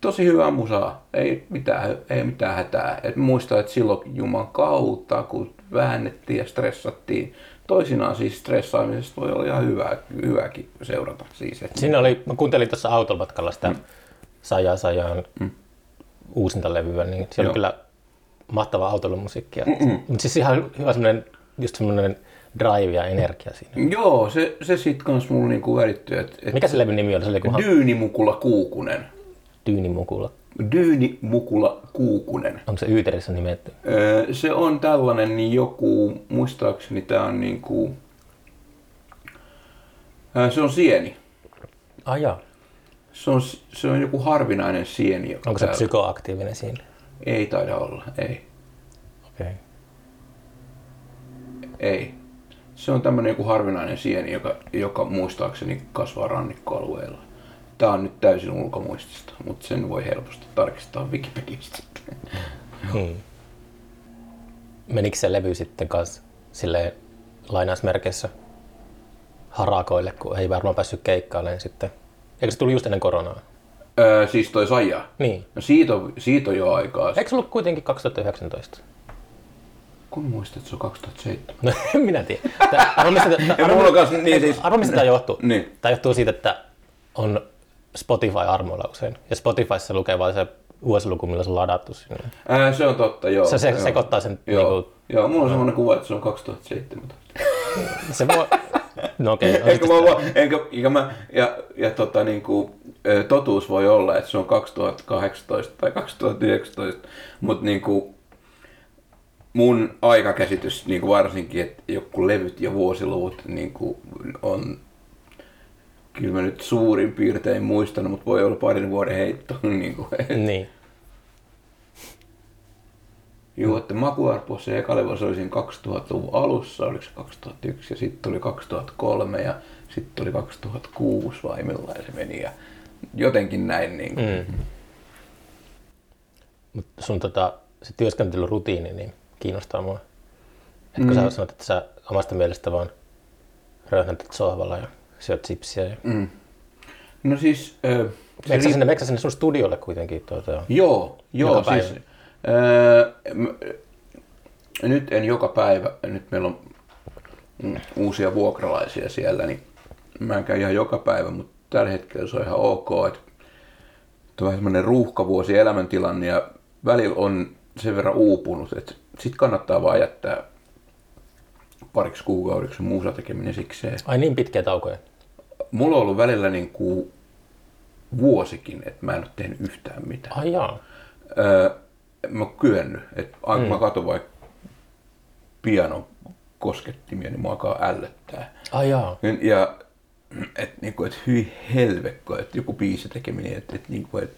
tosi hyvää musaa, ei mitään, ei mitään hätää. Et muistan, että silloin Juman kautta, kun väännettiin ja stressattiin, toisinaan siis stressaamisesta voi olla ihan hyvää, hyvääkin seurata. Siis, että... Siinä oli, mä kuuntelin tuossa automatkalla sitä mm. Sajaa Sajaan mm. uusintalevyä, niin siellä joo. oli kyllä mahtavaa autoilumusiikkia. Mutta siis ihan hyvä semmoinen, just semmoinen drive ja energia siinä. Joo, se, se sit kans mulle niinku välittyi. Et, et... Mikä se levyn nimi oli? Se oli kunhan... Dyynimukula Kuukunen. Dyynimukula. Dyynimukula Kuukunen. Onko se Yyterissä nimetty? Öö, se on tällainen niin joku, muistaakseni tää on niinku... Öö, se on sieni. Ah jaa. Se on, se on joku harvinainen sieni. Joka onko se täällä... psykoaktiivinen sieni? Ei taida olla, ei. Okei. Okay. Ei. Se on tämmönen joku harvinainen sieni, joka, joka muistaakseni kasvaa rannikkoalueella. Tää on nyt täysin ulkomuistista, mutta sen voi helposti tarkistaa Wikipedistä. Hmm. Menikö se levy sitten kanssa silleen lainausmerkeissä harakoille, kun ei varmaan päässyt keikkailemaan sitten? Eikö se tullut just ennen koronaa? Öö, siis toi Saija? Niin. No siitä on, siitä on jo aikaa. Eikö se ollut kuitenkin kaksituhattayhdeksäntoista? Kun muistat, että se on kaksituhattaseitsemän. No, minä tiedän. Arvo, mistä tämä johtuu? Niin. Tämä johtuu siitä, että on Spotify-armoilla usein. Ja Spotifyssa lukee vain se vuosiluku, millä se on ladattu sinne. Ää, se on totta, joo. Se, se joo. sekoittaa sen... Joo, niin kuin, joo mulla on semmoinen kuva, että se on kaksituhattaseitsemäntoista. Se voi... No okei. Okay, enkä voi, enkä, enkä mä... Ja, ja tota niinku... Totuus voi olla, että se on kaksituhattakahdeksantoista tai kaksituhattayhdeksäntoista, mutta niinku mun aikakäsitys niinku varsinkin, että joku levyt ja vuosiluvut niinku on kyllä mä nyt suurin piirtein muistanut, mutta voi olla parin vuoden heitto. Niinku. Niin. Joo, että Macuarpo se eka levy oli kaksituhattaluvun alussa, oliko se kaksituhattayksi ja sitten tuli kaksituhattakolme ja sitten tuli kaksituhattakuusi vai millainen se meni. Ja jotenkin näin niin kuin. Mm. Mut sun tota, se työskentelyrutiini niin kiinnostaa mua. Etkö mm. sä sanot, että sä omasta mielestä vaan röhnätät sohvalla ja syöt chipsiä? Ja... Mm. No siis... Äh, Meksä se... sinne, sinne sun studiolle kuitenkin? Tuota, joo, joo siis... Äh, nyt en joka päivä, nyt meillä on uusia vuokralaisia siellä, niin mä en käy ihan joka päivä, mutta tällä hetkellä se on ihan ok, että on vähän semmoinen ruuhkavuosi elämäntilanne ja välillä on sen verran uupunut, että sit kannattaa vaan jättää pariksi kuukaudeksi muusa tekeminen sikseen. Ai niin pitkiä taukoja? Mulla on ollut välillä niin kuin vuosikin, että mä en ole tehnyt yhtään mitään. Ai jaa. Öö, mä oon kyennyt, että mm. mä katon vaikka pianon koskettimia, niin mua alkaa ällöttää. Ai jaa. Ja, että niinku, et hyi helvekko, että joku biisi tekeminen, että et, niinku, et.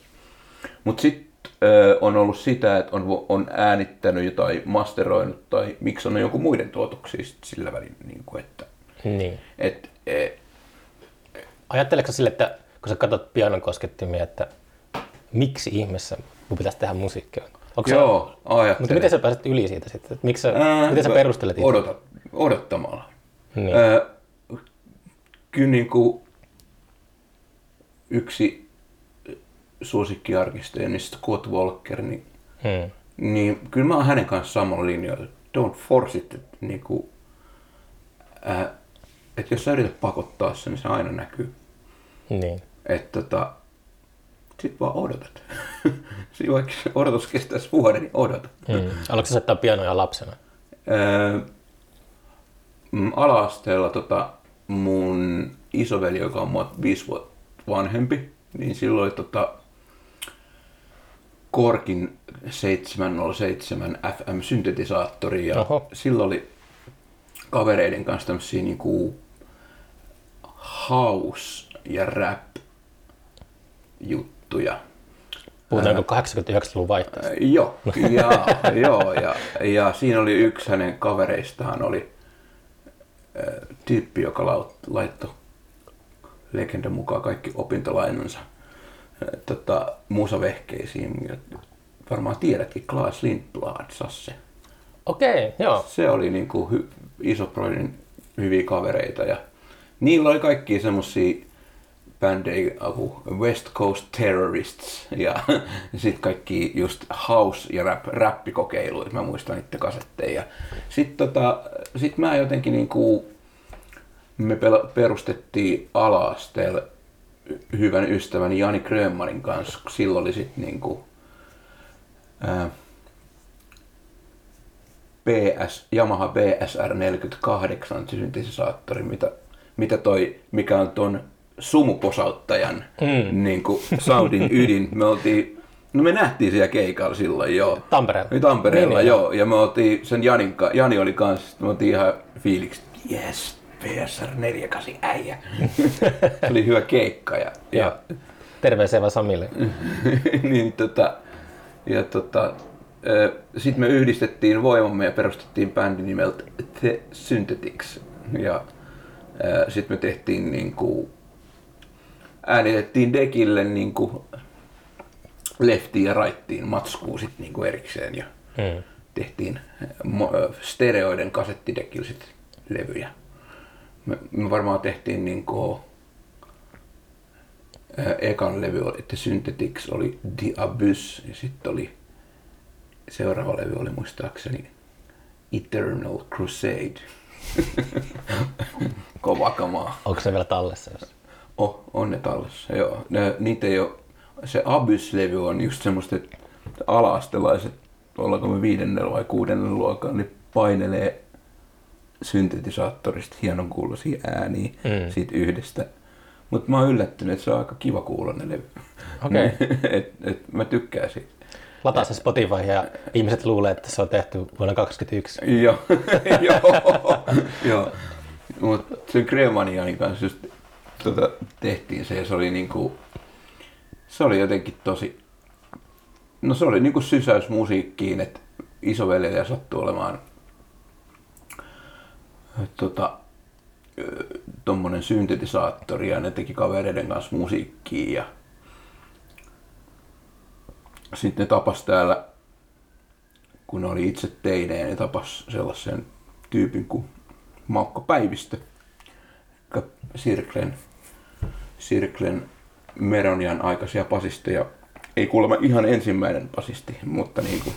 Mut sit ö, on ollut sitä, että on, on äänittänyt tai masteroinut tai miksannut jonkun muiden tuotoksia sillä välin, niinku, että... Niin. Et, e... Ajatteleksä sille, että kun sä katsot pianon koskettimia, että miksi ihmeessä mun pitäisi tehdä musiikkia? Onko joo, sä... ajattelen. Mutta miten sä pääset yli siitä sitten? Miksi sä... Ää, miten sä perustelet odota, odottamalla. Niin. Ää, Kyllä niin kuin yksi suosikkiarkistoja, niin Scott Walker, niin, hmm. niin kyllä mä oon hänen kanssa samalla linjoilla. Don't force it, että niin kuin, ää, että jos sä yrität pakottaa sen, niin se aina näkyy. Niin. Että tota, sit vaan odotat. Siinä vaikka se odotus kestäisi vuoden, niin odotat. Mm. Aloitko sä soittaa pianoja lapsena? Ää, ala-asteella tota, mun isoveli, joka on mua viisi vuotta vanhempi, niin silloin tota, Korkin seitsemän nolla seitsemän F M-syntetisaattori ja Oho. Sillä oli kavereiden kanssa tämmöisiä niinku house- ja rap-juttuja. Puhutaanko kahdeksankymmentäyhdeksänluvun vaihteessa? Joo, ja, joo ja, ja siinä oli yksi hänen kavereistaan oli äh, tyyppi, joka laittoi legendan mukaan kaikki opintolainansa tota, musavehkeisiin. Varmaan tiedätkin, Klaas Lindblad, Sasse. Okei, joo. Se oli niinku hy- isoproidin hyviä kavereita ja niillä oli kaikki semmosia bändejä kuin West Coast Terrorists ja sit kaikki just house- ja rap, räppikokeiluja, mä muistan niitä kasetteja. Sit tota, sit mä jotenkin niinku, me pel- perustettiin ala-asteella hyvän ystäväni Jani Grönmanin kanssa, silloin oli sit niinku ää, B S, Yamaha B S R neljäkymmentäkahdeksan syntetisaattori, mitä, mitä toi, mikä on ton sumuposauttajan mm. niinku soundin ydin. Me oltiin, no me nähtiin siellä keikalla silloin joo. Tampereella. Tampereella niin, joo. Ja me oltiin sen Janin, Jani oli kanssa, me oltiin ihan fiiliksi, yes, B S R neljäkymmentäkahdeksan äijä. Se oli hyvä keikka. Ja, ja terveisiä vaan Samille. niin tota, ja tota, sitten me yhdistettiin voimamme ja perustettiin bändi nimeltä The Synthetics. Ja sitten me tehtiin niinku, äänitettiin dekille niinku leftiin ja raittiin matskuu sit niinku erikseen ja hmm. tehtiin stereoiden kasettidekillä sit levyjä. Me, me varmaan tehtiin niinku ekan levy oli The Synthetics, oli The Abyss ja sitten oli seuraava levy oli muistaakseni Eternal Crusade. Kova kamaa. Onko se vielä tallessa? Jos? Oh, on ne tallessa, joo. Ne, niitä ei ole. Se Abyss-levy on just semmoista, että ala-astelaiset, ollaanko me viidennellä vai kuudennella luokalla, niin painelee syntetisaattorista hienon kuuloisia ääniä mm. siitä yhdestä. Mutta mä oon yllättynyt, että se on aika kiva kuuloinen levy. Okei. Okay. et, et mä tykkään siitä. Lataa se Spotify ja ihmiset luulee, että se on tehty vuonna kaksikymmentäyksi. Joo, joo, joo. Mutta sen Grönmanin kanssa just tota, tehtiin se ja se oli, niinku, se oli jotenkin tosi, no se oli niinku sysäys musiikkiin, että isoveljellä sattui olemaan tota, tommonen syntetisaattori ja ne teki kavereiden kanssa musiikkia ja sitten ne tapas täällä, kun oli itse teineen, ne tapas sellaisen tyypin kuin Maukko Päivistö, Sirklen, Sirklen Meronian aikaisia basisteja. Ei kuulemma ihan ensimmäinen basisti, mutta, niin kuin,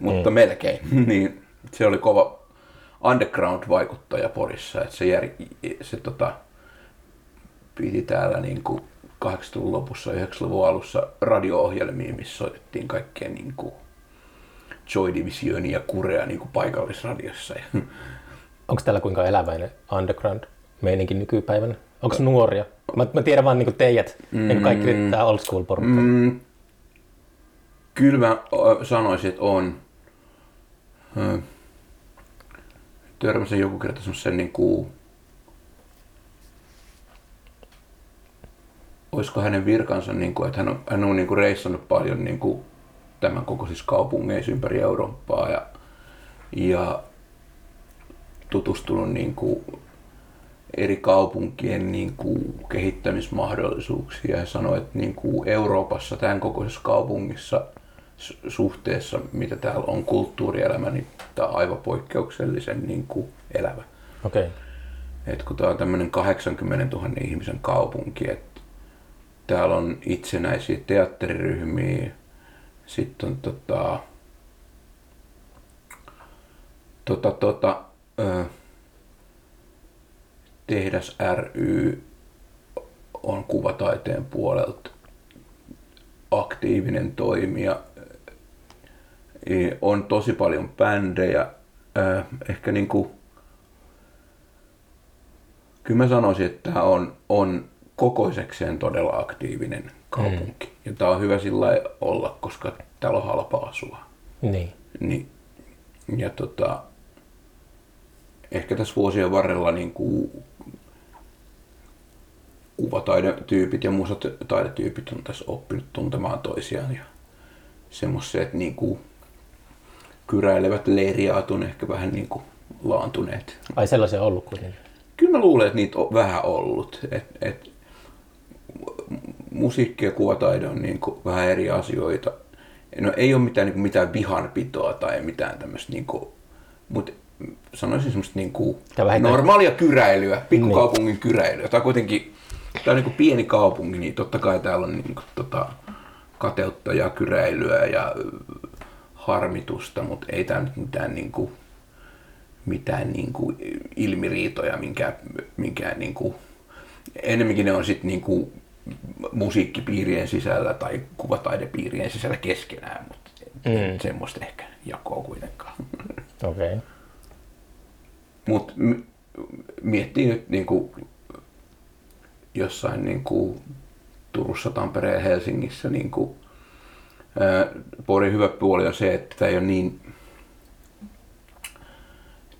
mutta mm. melkein. Niin, se oli kova underground-vaikuttaja Porissa. Että se jär, se tota, piti täällä niin kuin kahdeksankymmentäluvun lopussa, yhdeksänkymmentäluvun alussa radio-ohjelmia, missä soitettiin kaikkea niin kuin Joy Divisionia ja Kurea niin kuin paikallisradiossa. Onko täällä kuinka eläväinen underground-meininki nykypäivänä? Onko nuoria? Mä, mä tiedän vaan niin kuin teijät, mm, niin kuin kaikki tää old school porukka. Mm, kyllä mä sanoisin, että on. Törmäsin joku kerta semmosen niin kuin olisiko hänen virkansa, niin kuin, että hän on, hän on niin kuin reissannut paljon niin kuin tämän kokoisissa kaupungeissa ympäri Eurooppaa ja, ja tutustunut niin kuin eri kaupunkien niin kuin kehittämismahdollisuuksia ja sanoi, että niin kuin Euroopassa tämän kokoisessa kaupungissa suhteessa, mitä täällä on kulttuurielämä, niin tämä on aivan poikkeuksellisen niin kuin elävä. Okay. Et kun tämä on tämmöinen kahdeksankymmentätuhatta ihmisen kaupunki, että täällä on itsenäisiä teatteriryhmiä, sitten on tota, tota, tota, ö, Tehdas ry on kuvataiteen puolelta aktiivinen toimija. On tosi paljon bändejä. Ehkä niin kuin, kyllä mä sanoisin, että tämä on, on kokoisekseen todella aktiivinen kaupunki. Mm. Ja tää on hyvä sillä lailla olla, koska täällä on halpa asua. Niin. Ni, ja tota, ehkä tässä vuosien varrella niin kuin kuvataidetyypit ja musataidetyypit on tässä oppinut tuntemaan toisiaan ja semmoiset niin kuin kyräilevät leiriaat on ehkä vähän niin kuin laantuneet. Ai sellaisia on ollut kuitenkin? Kyllä mä luulen, että niitä on vähän ollut. Et, et, musiikki ja kuvataide on niin kuin vähän eri asioita. No, ei ole mitään, niin kuin, mitään vihanpitoa tai mitään tämmöistä, niin kuin, mutta sanoisin semmoista niin kuin normaalia kyräilyä, pikkukaupungin niin. kyräilyä. Tämä on kuitenkin tämä on niin kuin pieni kaupunki, niin totta kai täällä on niin kuin, tota, kateutta ja kyräilyä ja harmitusta, mutta ei tämä nyt mitään, niin kuin, mitään niin kuin ilmiriitoja, minkään, minkään niin kuin, enemmänkin ne on sitten niin kuin musiikkipiirien sisällä tai kuvataidepiirien sisällä keskenään, mutta mm. semmoista ehkä jakoa kuitenkaan. Okei. Okay. Mutta miettii nyt niinku jossain niinku Turussa, Tampereella, Helsingissä niinku Porin hyvä puoli on se, että tämä ei ole niin,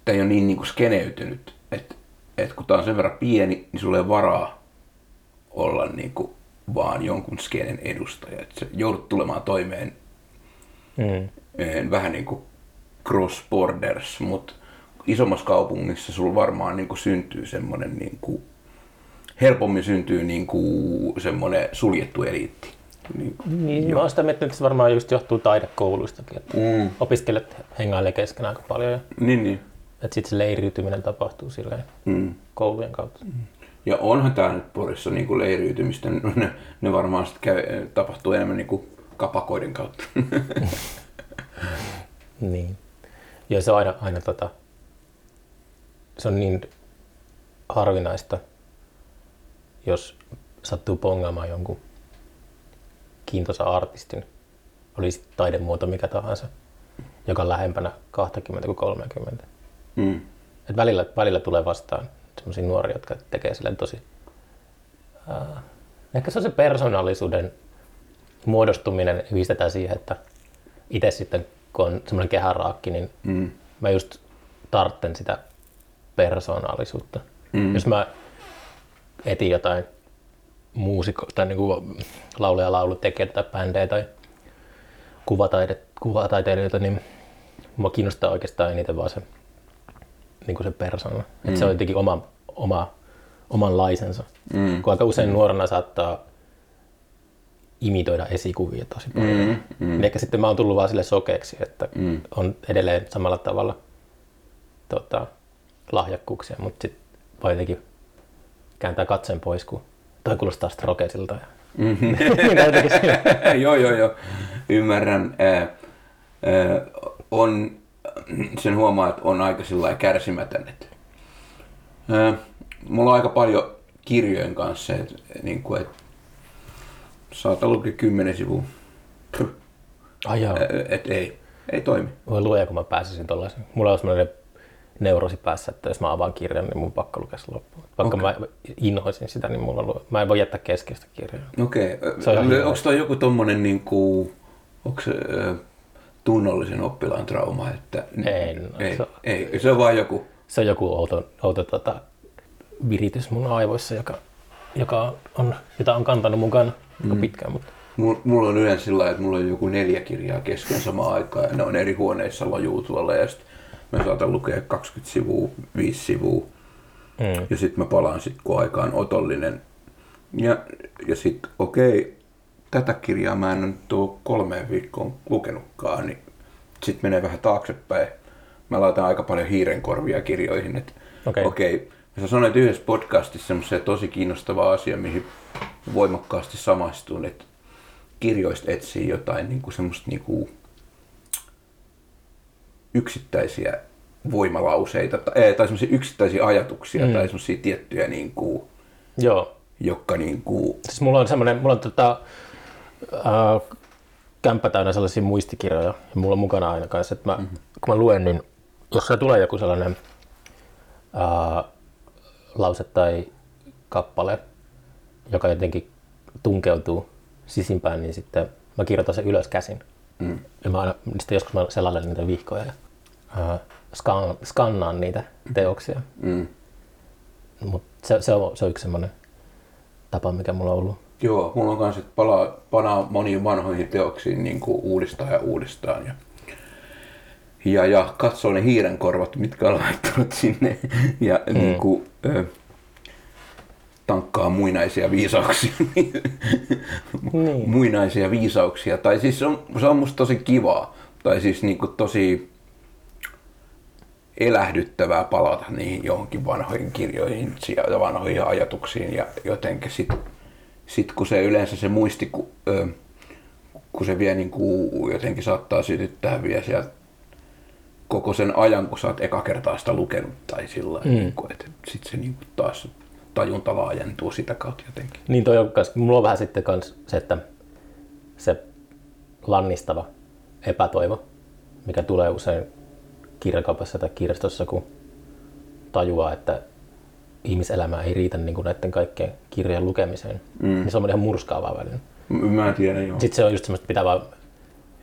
tää ei ole niin niinku skeneytynyt, että et kun tämä on sen verran pieni, niin sulla ei varaa olla niinku vaan jonkun skenen edustaja. Et sä joudut tulemaan toimeen mm. en, vähän niinku cross borders, mut isommassa kaupungissa sulla varmaan niinku syntyy semmoinen niinku helpommin syntyy niinku semmoinen suljettu eliitti. Niinku. Niin, mä oon sitä miettinyt, että se varmaan just johtuu taidekouluistakin, että mm. opiskelijat hengailee kesken aika paljon ja niin, niin. Että sit se leiriytyminen tapahtuu silleen mm. koulujen kautta. Mm. Ja onhan tää nyt Porissa niinku leiriytymistä, ne, ne varmaan sit käy, tapahtuu enemmän niinku kapakoiden kautta. Niin. Ja se on aina, aina tota, se on niin harvinaista, jos sattuu pongaamaan jonkun kiintoisan artistin, olisi taidemuoto mikä tahansa, joka on lähempänä kaksikymmentä kuin kolmekymmentä. Mm. Et välillä, välillä tulee vastaan sellaisia nuoria, jotka tekee silleen tosi... Äh, ehkä se on se persoonallisuuden muodostuminen, yhdistetään siihen, että itse sitten kun on semmoinen kehäraakki, niin mm. mä just tartten sitä persoonallisuutta. Mm. Jos mä etin jotain muusikko, tai niin kuin laulaja, laulutekijöitä tai bändejä tai kuvataide, kuvataiteilijoita, niin mua kiinnostaa oikeastaan eniten vaan se, niin kuin se persona. Mm. Että se on jotenkin oma, oma, omanlaisensa. Mm. Kun aika usein mm. nuorena saattaa imitoida esikuvia tosi paljon. Mm. Mm. Ehkä sitten mä oon tullut vaan sille sokeeksi, että mm. on edelleen samalla tavalla tota, lahjakkuuksia, mutta sitten vaan jotenkin kääntää katseen pois, kun toi kuulostaa strokeisilta. Ja... Mm-hmm. joo, joo, joo. Ymmärrän. Äh, äh, on, sen huomaa, että on aika sillä lailla kärsimätön. Äh, mulla on aika paljon kirjojen kanssa, että niin et, saattaa lukea kymmenen sivua. Ai joo. Että ei, ei toimi. Voi luoja, kun mä pääsisin tollaisen. Mulla on sellainen neurosi päässä, että jos mä avaan kirjan, niin mun on pakko lukea se loppuun. Vaikka okay. mä inhoisin sitä, niin mulla on, mä en voi jättää keskeistä kirjaa. Okei. Okay. Onko toi joku tommonen niin kuin, onks, äh, tunnollisen oppilaan trauma? Että... Ei, no, ei, se on... ei, se on vaan joku. Se on joku outo, outo tota, viritys mun aivoissa, joka, joka on, jota on kantanut mukana mm. pitkään. Mutta... Mulla on yleensä sillä lailla, että mulla on joku neljä kirjaa kesken samaan aikaan ja ne on eri huoneissa lojuu tuolla. Ja sit mä saatan lukea kaksikymmentä sivua, viisi sivua mm. ja sitten mä palaan sit, kun aika on otollinen. Ja, ja sitten okei, okay, tätä kirjaa mä en ole tuo kolmeen viikkoon lukenutkaan, niin sitten menee vähän taaksepäin. Mä laitan aika paljon hiirenkorvia kirjoihin. Että okei, okay. okay, mä sanoin, että yhdessä podcastissa semmoisen tosi kiinnostava asia, mihin voimakkaasti samaistun, että kirjoista etsii jotain niin kuin semmoista niin kuin yksittäisiä voimalauseita tai, tai semmoisia yksittäisiä ajatuksia mm. tai semmoisia tiettyjä niin kuin, joo. Jotka niin kuin... Siis mulla on semmoinen, mulla on tota, äh, kämppä täynnä sellaisia muistikirjoja, mulla on mukana aina kanssa, että mä, mm-hmm. kun mä luen, niin jos se tulee joku sellainen äh, lause tai kappale, joka jotenkin tunkeutuu sisimpään, niin sitten mä kirjoitan sen ylös käsin. Mm. Ja mä aina, sitten joskus mä selailen niitä vihkoja ja äh, skan, skannaan niitä teoksia. Mm. Mut se, se, on, se on yksi semmoinen tapa, mikä mulla on ollut. Joo, mulla on kans, että palaa, palaa moniin vanhoihin teoksiin niin kuin uudestaan ja uudestaan. Ja, ja, ja katsoo ne hiirenkorvat, mitkä on laittanut sinne. Ja mm. niin kuin, ö, tankkaa muinaisia viisauksia. niin. Muinaisia viisauksia. Tai siis on, se on musta tosi kivaa. Tai siis niin kuin tosi elähdyttävää palata niihin johonkin vanhoihin kirjoihin ja vanhoihin ajatuksiin. Ja jotenkin sit, sit kun se yleensä se muisti, kun, ö, kun se vie niin kuin jotenkin saattaa sytyttää vielä sieltä koko sen ajan, kun sä oot eka kertaa sitä lukenut tai sillä mm. niin kuin, että sit se niin kuin taas tajunta laajentuu sitä kautta jotenkin. Niin toi on kans, mulla on vähän sitten kans se, että se lannistava epätoivo, mikä tulee usein kirjakaupassa tai kirjastossa, kun tajuaa, että ihmiselämä ei riitä niin kuin näiden kaikkien kirjojen lukemiseen. Mm. Niin se on ihan murskaavaa välillä. Mä tiedän, joo. Sitten se on just semmoista, että pitää vaan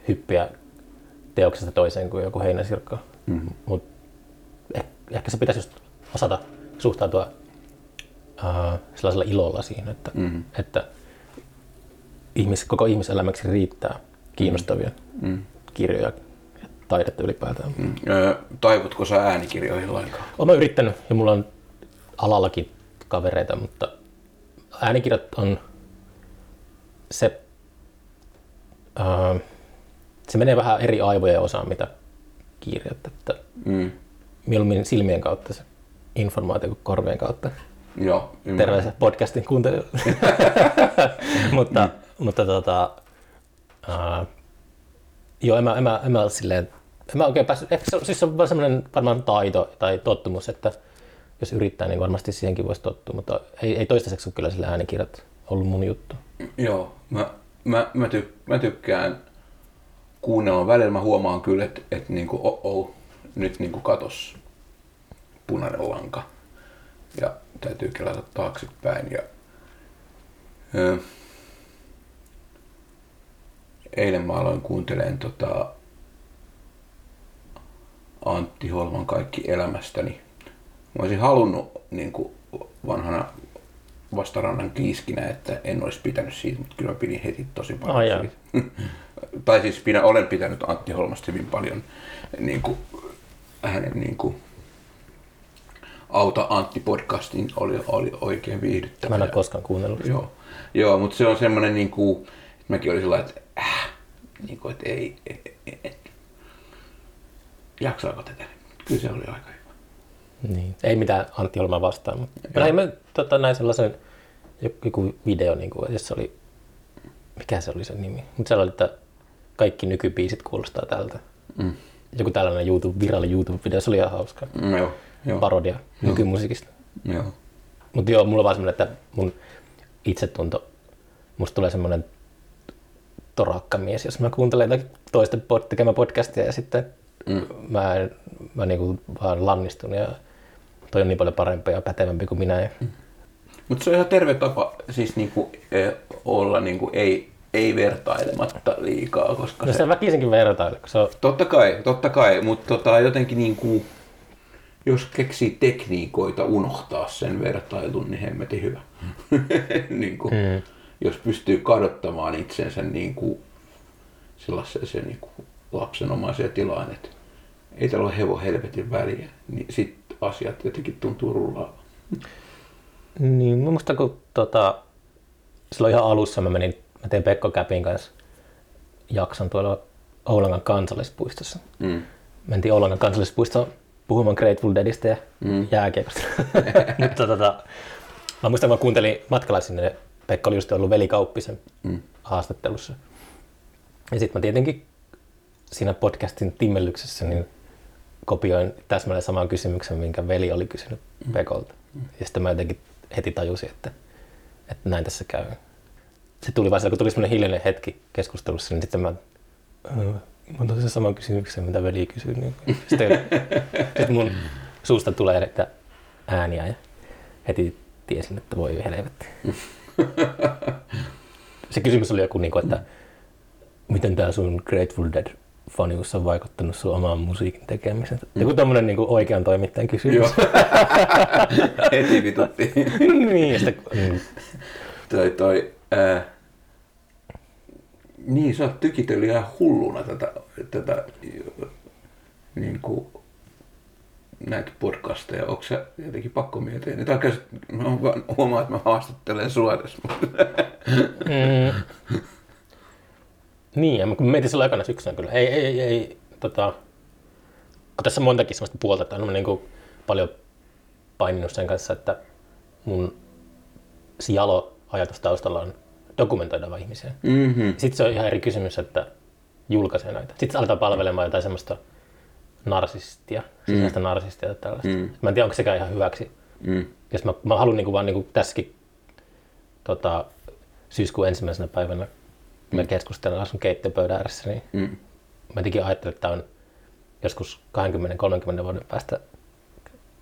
hyppiä teoksesta toiseen kuin joku heinäsirkka. Mm. Mut eh, ehkä se pitäisi just osata suhtautua Uh, sellaisella ilolla siihen, että, mm-hmm. että ihmis, koko ihmiselämäksi riittää kiinnostavia mm-hmm. kirjoja ja taidetta ylipäätään. Mm. Öö, taivutko sä äänikirjoihin lainkaan? Olen yrittänyt ja mulla on alallakin kavereita, mutta äänikirjat on se, uh, se menee vähän eri aivojen osaan mitä kirjat, että mm. mieluummin silmien kautta se informaatio kuin korvien kautta. Joo, terveisiä podcastin kuuntelijoille. mutta mm. mutta tota uh, joo, en mä, en mä, en mä silleen, en mä oikein päässyt, ehkä se on, siis on vaan semmoinen varmaan taito tai tottumus, että jos yrittää, niin varmasti siihenkin voisi tottua, mutta ei, ei toistaiseksi ole kyllä sillä äänikirjat ollut mun juttu. Joo, mä, mä, mä, tyk, mä tykkään kuunnella välillä, mä huomaan kyllä, että et niinku, oh, oh, nyt niinku katos punainen lanka. Ja täytyy kelata taaksepäin. Ja, öö, eilen mä aloin kuuntelemaan tota Antti Holman Kaikki elämästäni. Mä olisin halunnut niin kuin vanhana Vastarannan kiiskinä, että en olisi pitänyt siitä, mutta kyllä mä pidin heti tosi paljon oh, siitä. tai siis minä olen pitänyt Antti Holmasta hyvin paljon niin kuin, hänen niin kuin, Auta Antti-podcastin oli, oli oikein viihdyttävä. Mä en ole koskaan kuunnellut sitä. Joo, Joo mutta se on semmoinen, niin kuin, että mäkin olin sellainen, että äh, niin kuin, että ei, et, et, et. jaksaako tätä? Kyllä se oli aika hyvä. Niin. Ei mitään Antti Holmaa vastaan, mutta joo. Mä näin, mä, tota, näin sellaisen joku video, niin kuin, jossa oli, mikä se oli sen nimi, mutta se oli, että kaikki nykybiisit kuulostaa tältä. Mm. Joku tällainen YouTube, virallinen YouTube-video, se oli ihan hauska. Mm, joo. Joo. Parodia nykymusiikista. Joo. Mut joo, mulla on vaan semmoinen, että mun itsetunto, musta tulee semmoinen torakkamies, jos mä kuuntelen toisten tekemään podcastia ja sitten mm. mä, mä niinku vaan lannistun ja toi on niin paljon parempi ja pätevämpi kuin minä. Mm. Mut se on ihan terve tapa siis niinku, eh, olla niinku ei, ei vertailematta liikaa. Koska no se väkisinkin vertailee. On... Totta kai, totta kai, mutta tota, jotenkin niinku... Jos keksii tekniikoita unohtaa sen vertailun, niin hemmetin hyvä. niin kuin, mm. Jos pystyy kadottamaan itsensä niin kuin sellaiseen niin kuin lapsenomaiseen tilaan, että ei täällä ole hevon helvetin väliä, niin sitten asiat jotenkin tuntuu rullaavan. Niin, mun musta kun tota, silloin ihan alussa mä, menin, mä tein Pekko Käpin kanssa jakson tuolla Oulangan kansallispuistossa. Mm. Mentiin Oulangan kansallispuistoon puhumaan Grateful Deadistä ja mm. jääkiekosta. Mutta tota, mä muistan, kun mä kuuntelin matkalla sinne, Pekka oli just ollut Veli Kauppisen mm. haastattelussa. Ja sit mä tietenkin siinä podcastin timmelyksessä niin kopioin täsmälleen saman kysymyksen, minkä veli oli kysynyt Pekolta. Ja sitten mä jotenkin heti tajusin, että, että näin tässä käy. Se tuli vaan sillä, kun tuli semmoinen hiljainen hetki keskustelussa, niin sitten mä, mä otin sen saman kysymyksen, mitä veli kysyi. Niin sitten, sitten mun suusta tulee näitä ääniä ja heti tiesin, että voi helvetti. Se kysymys oli joku, että miten tää sun Grateful Dead -fanius on vaikuttanut sun omaan musiikin tekemiseen. Joku tommonen niin oikean toimittajan kysymys. Heti vitutti. Niin, sitä... Toi, toi, ää... Niin, sä oot tykitellyt ihan hulluna tätä, tätä niin kuin, näitä podcasteja. Onko sä jotenkin pakko miettiä? Niitä on käsit... Mä huomaan, että mä haastattelen sua edes. Mm. Niin, ja mä mietin silloin aikana syksynä kyllä. Ei, ei, ei, ei tota... Kun tässä on montakin semmoista puolta, että olen niin kuin paljon paininut sen kanssa, että mun sialo-ajatus taustalla on dokumentoidava ihmisiä. Mm-hmm. Sitten se on ihan eri kysymys, että julkaisee näitä. Sitten aletaan palvelemaan jotain semmoista narsistia, mm-hmm. sisäistä narsistia tai tällaista. Mm-hmm. Mä en tiedä, onko sekään ihan hyväksi. Mm-hmm. Jos mä, mä haluan niin kuin vaan niin kuin tässäkin tota, syyskuun ensimmäisenä päivänä me keskustellaan sun keittiöpöydän ääressä, niin mm. mä jotenkin ajattelin, että tää on joskus kaksikymmentä kolmekymmentä vuoden päästä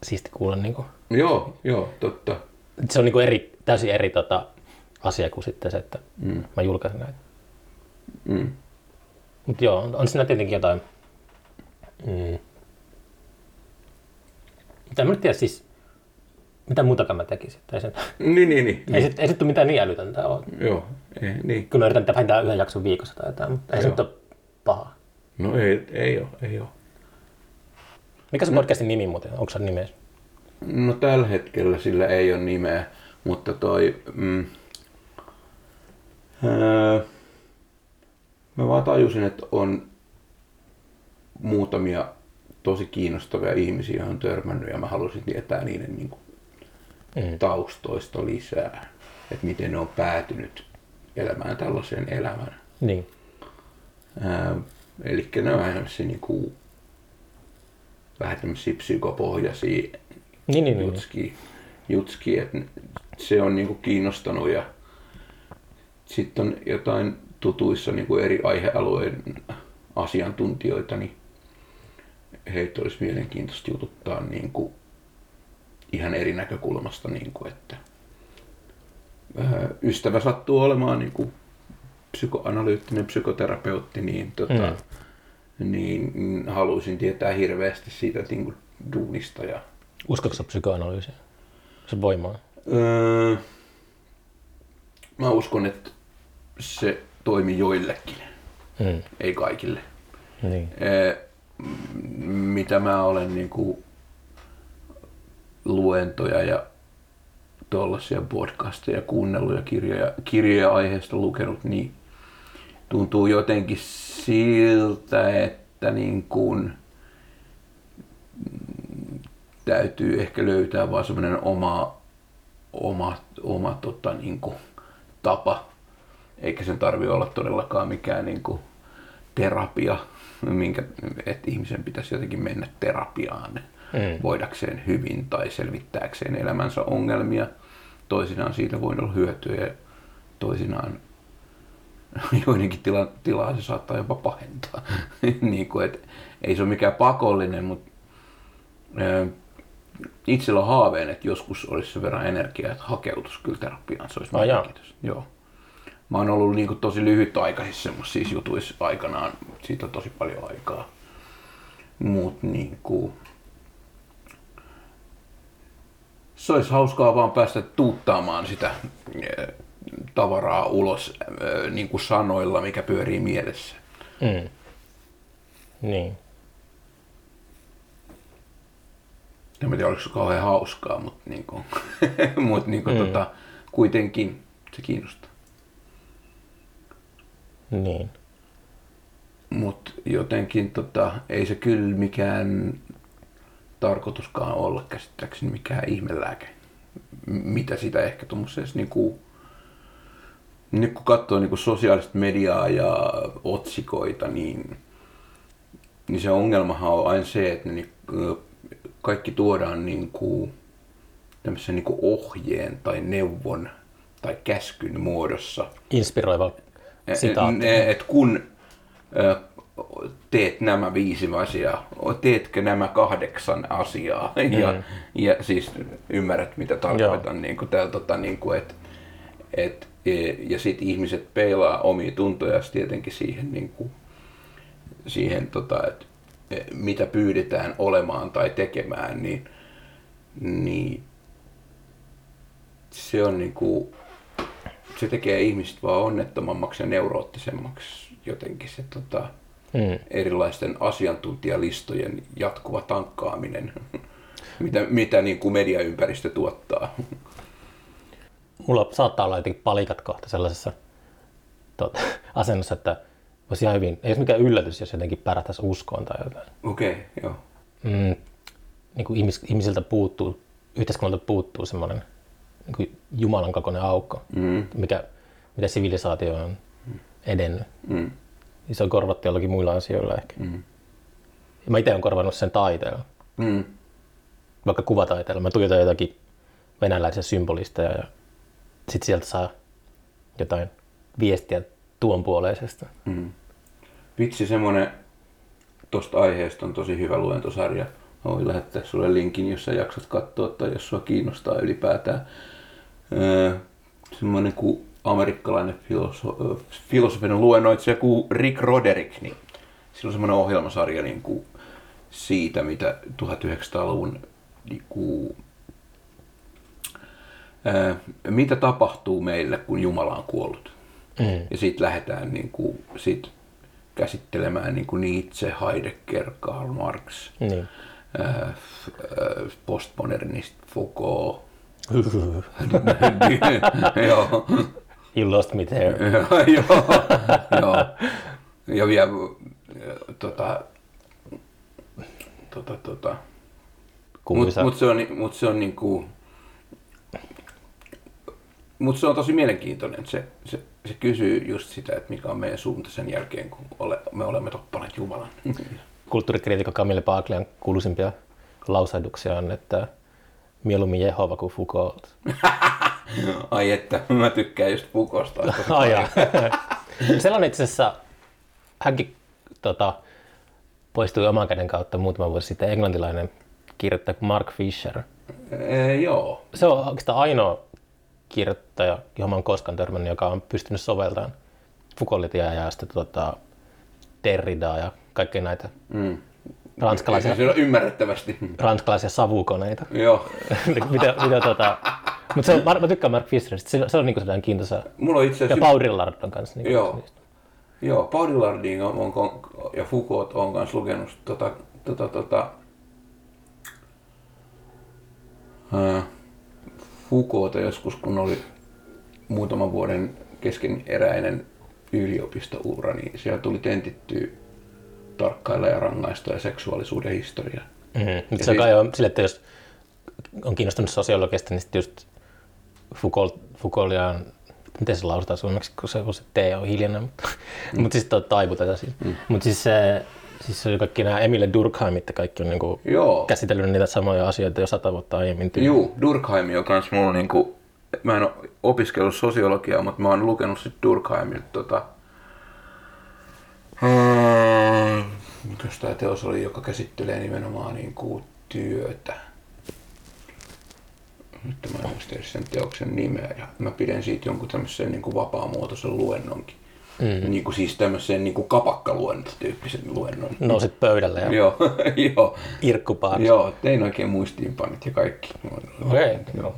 siisti kuulla. Niin kuin. Joo, joo, totta. Se on niin kuin eri, täysin eri tota, asia kuin sitten se, että mm. mä julkaisen näitä. Mm. Mut joo, on, on siinä tietenkin jotain... Mm. Mitä mä nyt tiedä siis, mitä muutakaan mä tekisin. Ei se, niin, niin, niin. Ei se, ei se tule mitään niin älytöntä ole. Joo. Ei, niin. Kyllä yritän tehdä vähintään yhden jakson viikossa tai jotain, mutta ei se nyt ole pahaa. No ei, ei ole, ei ole. Mikä se no. podcastin nimi muuten? Onko se nimeä? No tällä hetkellä sillä ei ole nimeä, mutta toi... Mm, ää, mä vaan tajusin, että on muutamia tosi kiinnostavia ihmisiä, joihin on törmännyt ja mä halusin tietää niiden niin kuin, mm. taustoista lisää. Että miten ne on päätynyt elämään tällaisen elämän. Niin. Ää, elikkä ne on vähän tämmöisiä niinku, vähän tämmöisiä psykopohjaisia niin, niin, jutski, niin. jutski että se on niinku kiinnostanut ja sitten on jotain tutuissa niinku eri aihealueen asiantuntijoita, niin heitä olisi mielenkiintoista jututtaa niinku ihan eri näkökulmasta niinku, että ystävä sattuu olemaan niin kuin psykoanalyyttinen psykoterapeutti, niin, tota, mm. niin haluaisin tietää hirveästi siitä niin kuin duunista. Ja... Uskotko sä psykoanalyysiä? Se voimaa? Öö, mä uskon, että se toimii joillekin, mm. ei kaikille. Niin. Öö, mitä mä olen niin kuin luentoja ja tuollaisia podcasteja kuunnellut ja kirjoja, kirjoja aiheesta lukenut, niin tuntuu jotenkin siltä, että niin kuin täytyy ehkä löytää vaan semmoinen oma, oma, oma tota niin kuin tapa, eikä sen tarvitse olla todellakaan mikään niin kuin terapia, minkä, että ihmisen pitäisi jotenkin mennä terapiaan. Mm. voidakseen hyvin tai selvittääkseen elämänsä ongelmia. Toisinaan siitä voi olla hyötyä ja toisinaan joidenkin tila, tilaa se saattaa jopa pahentaa. niin kuin, et, ei se ole mikään pakollinen, mutta ö, itsellä on haaveen, että joskus olisi sen verran energiaa, että hakeutuisi kyllä terapiaan. Se olisi mielenkiintoista. Joo. Mä oon ollut niin kuin, tosi lyhytaikaisissa semmoisissa jutuissa aikanaan, siitä on tosi paljon aikaa. Mut niin kuin, se olisi hauskaa vaan päästä tuuttaamaan sitä tavaraa ulos niin kuin sanoilla, mikä pyörii mielessä. Mm. Niin. En tiedä, oliko se kauhean hauskaa, mutta, niin kuin, mutta niin kuin mm. tota, kuitenkin se kiinnostaa. Niin. Mutta jotenkin tota, ei se kyllä mikään... tarkoituskaan olla käsittääkseni mikään ihmelääke. Mitä sitä ehkä tuommoisessa, niin kuin, nyt kun katsoo niin kuin sosiaalista mediaa ja otsikoita, niin niin se ongelmahan on aina se, että ne kaikki tuodaan niinku tämmöisen niinku ohjeen tai neuvon tai käskyn muodossa. Inspiroiva sitaatti. Että kun teet nämä viisi asiaa, teetkö nämä kahdeksan asiaa ja, mm. ja siis ymmärrät mitä tarkoitan. Niin tota, niin et, et, ja sitten ihmiset peilaa omia tuntojaan tietenkin siihen, niin kuin, siihen tota, että mitä pyydetään olemaan tai tekemään, niin, niin se on niin kuin, se tekee ihmiset vaan onnettomammaksi ja neuroottisemmaksi jotenkin se tota, mm. erilaisten asiantuntijalistojen jatkuva tankkaaminen, mitä, mitä niin kuin mediaympäristö tuottaa. Mulla saattaa olla jotenkin palikat kohta sellaisessa tuota, asennossa, että olisi ihan hyvin, ei olisi mikään yllätys, jos jotenkin pärähtäisi uskoon tai jotain. Okei, okay, joo. Mm, niin kuin ihmis, ihmisiltä puuttuu, yhteiskunnalta puuttuu semmoinen niin Jumalan kokoinen aukko, mm. mikä, mitä sivilisaatio on edennyt. Mm. Se on korvattu jollakin muilla asioilla ehkä. Mm. Mä itse olen korvannut sen taiteella, mm. vaikka kuvataiteella. Mä tuijotan jotakin venäläisiä symbolisteja ja sitten sieltä saa jotain viestiä tuon puoleisesta. Mm. Vitsi, semmoinen tosta aiheesta on tosi hyvä luentosarja. Mä voin lähettää sulle linkin, jos sä jaksat katsoa tai jos sua kiinnostaa ylipäätään. Öö, semmoinen kuin amerikkalainen filoso- filosofinen luennoitsija kuin Rick Roderick. Niin sillä on semmoinen ohjelmasarja niin kuin siitä, mitä tuhatyhdeksänsataaluvun niin kuin, öö, mitä tapahtuu meille, kun Jumala on kuollut. Mm. Ja siitä lähdetään niin kuin, siitä käsittelemään niin kuin Nietzsche, Heidegger, Karl Marx, mm. postmodernist, Foucault. You lost me there. Ja vielä tota tota tota. Mut se on mut se on niinku mut se on tosi mielenkiintoinen, se se se kysyy just sitä, että mikä on meidän suunta sen jälkeen, kun ole, me olemme toppaneet Jumalan. Kulttuurikriitikko Camille Paglen kuuluisimpia lausahduksia on, että mieluummin Jehova kuin Foucault. Ai että, mä tykkään just Foucaultsta. Ai jaa. Sellainen itse asiassa, hänkin tota, poistui oman käden kautta muutama vuosi sitten, englantilainen kirjoittaja kuin Mark Fisher. E, joo. Se on oikeastaan ainoa kirjoittaja, johon mä oon koskaan törmännyt, joka on pystynyt soveltamaan Foucaultia ja sitten tota, Derridaa ja kaikkea näitä. Mm. Ranskalaisia, ymmärrettävästi. ranskalaisia savukoneita. Joo. mitä, mitä tota... Mut se on, mä, mä tykkään Mark Fisheristä, se, se on niinku sellainen kiintoisa. Mulla on itse asiassa... Ja Paul Weller on kanssa niinku. Joo. Joo, Paul Weller on, on, on ja Foucault on kanssa lukenut tota tota tota... Äh, Foucaulta joskus, kun oli muutaman vuoden keskeneräinen yliopistoura, niin siellä tuli tentittyy tarkkailla ja rangaista ja seksuaalisuuden historiaa. Mm-hmm. Se kai on sille, että jos on kiinnostunut sosiologista, niin sitten just Foucault, Foucaultia on, miten se lausutaan suomeksi, kun se T on hiljainen, mutta mm. mut siis taivutaan siitä. Mm. Mutta siis, siis kaikki nämä Emile Durkheimit ja kaikki on niinku käsitellyt niitä samoja asioita jo sata vuotta aiemmin. Juu, Durkheim on kans mulla niinku, mä en oo opiskellut sosiologiaa, mutta mä oon lukenut sit Durkheimilta tota, Hmm. mikäs tämä teos oli, joka käsittelee nimenomaan niin kuin työtä. Nyt mä en muista sen teoksen nimeä ja mä pidän siitä jonkun tämmöisen niin kuin vapaamuotoisen luennonkin. Mm. Niin kuin siis tämmöisen niin kuin kapakkaluennotyyppisen luennon. Nousit pöydälle ja joo, joo. Irkkupaarissa. Joo, tein oikein muistiinpanit ja kaikki. Okei. Okay.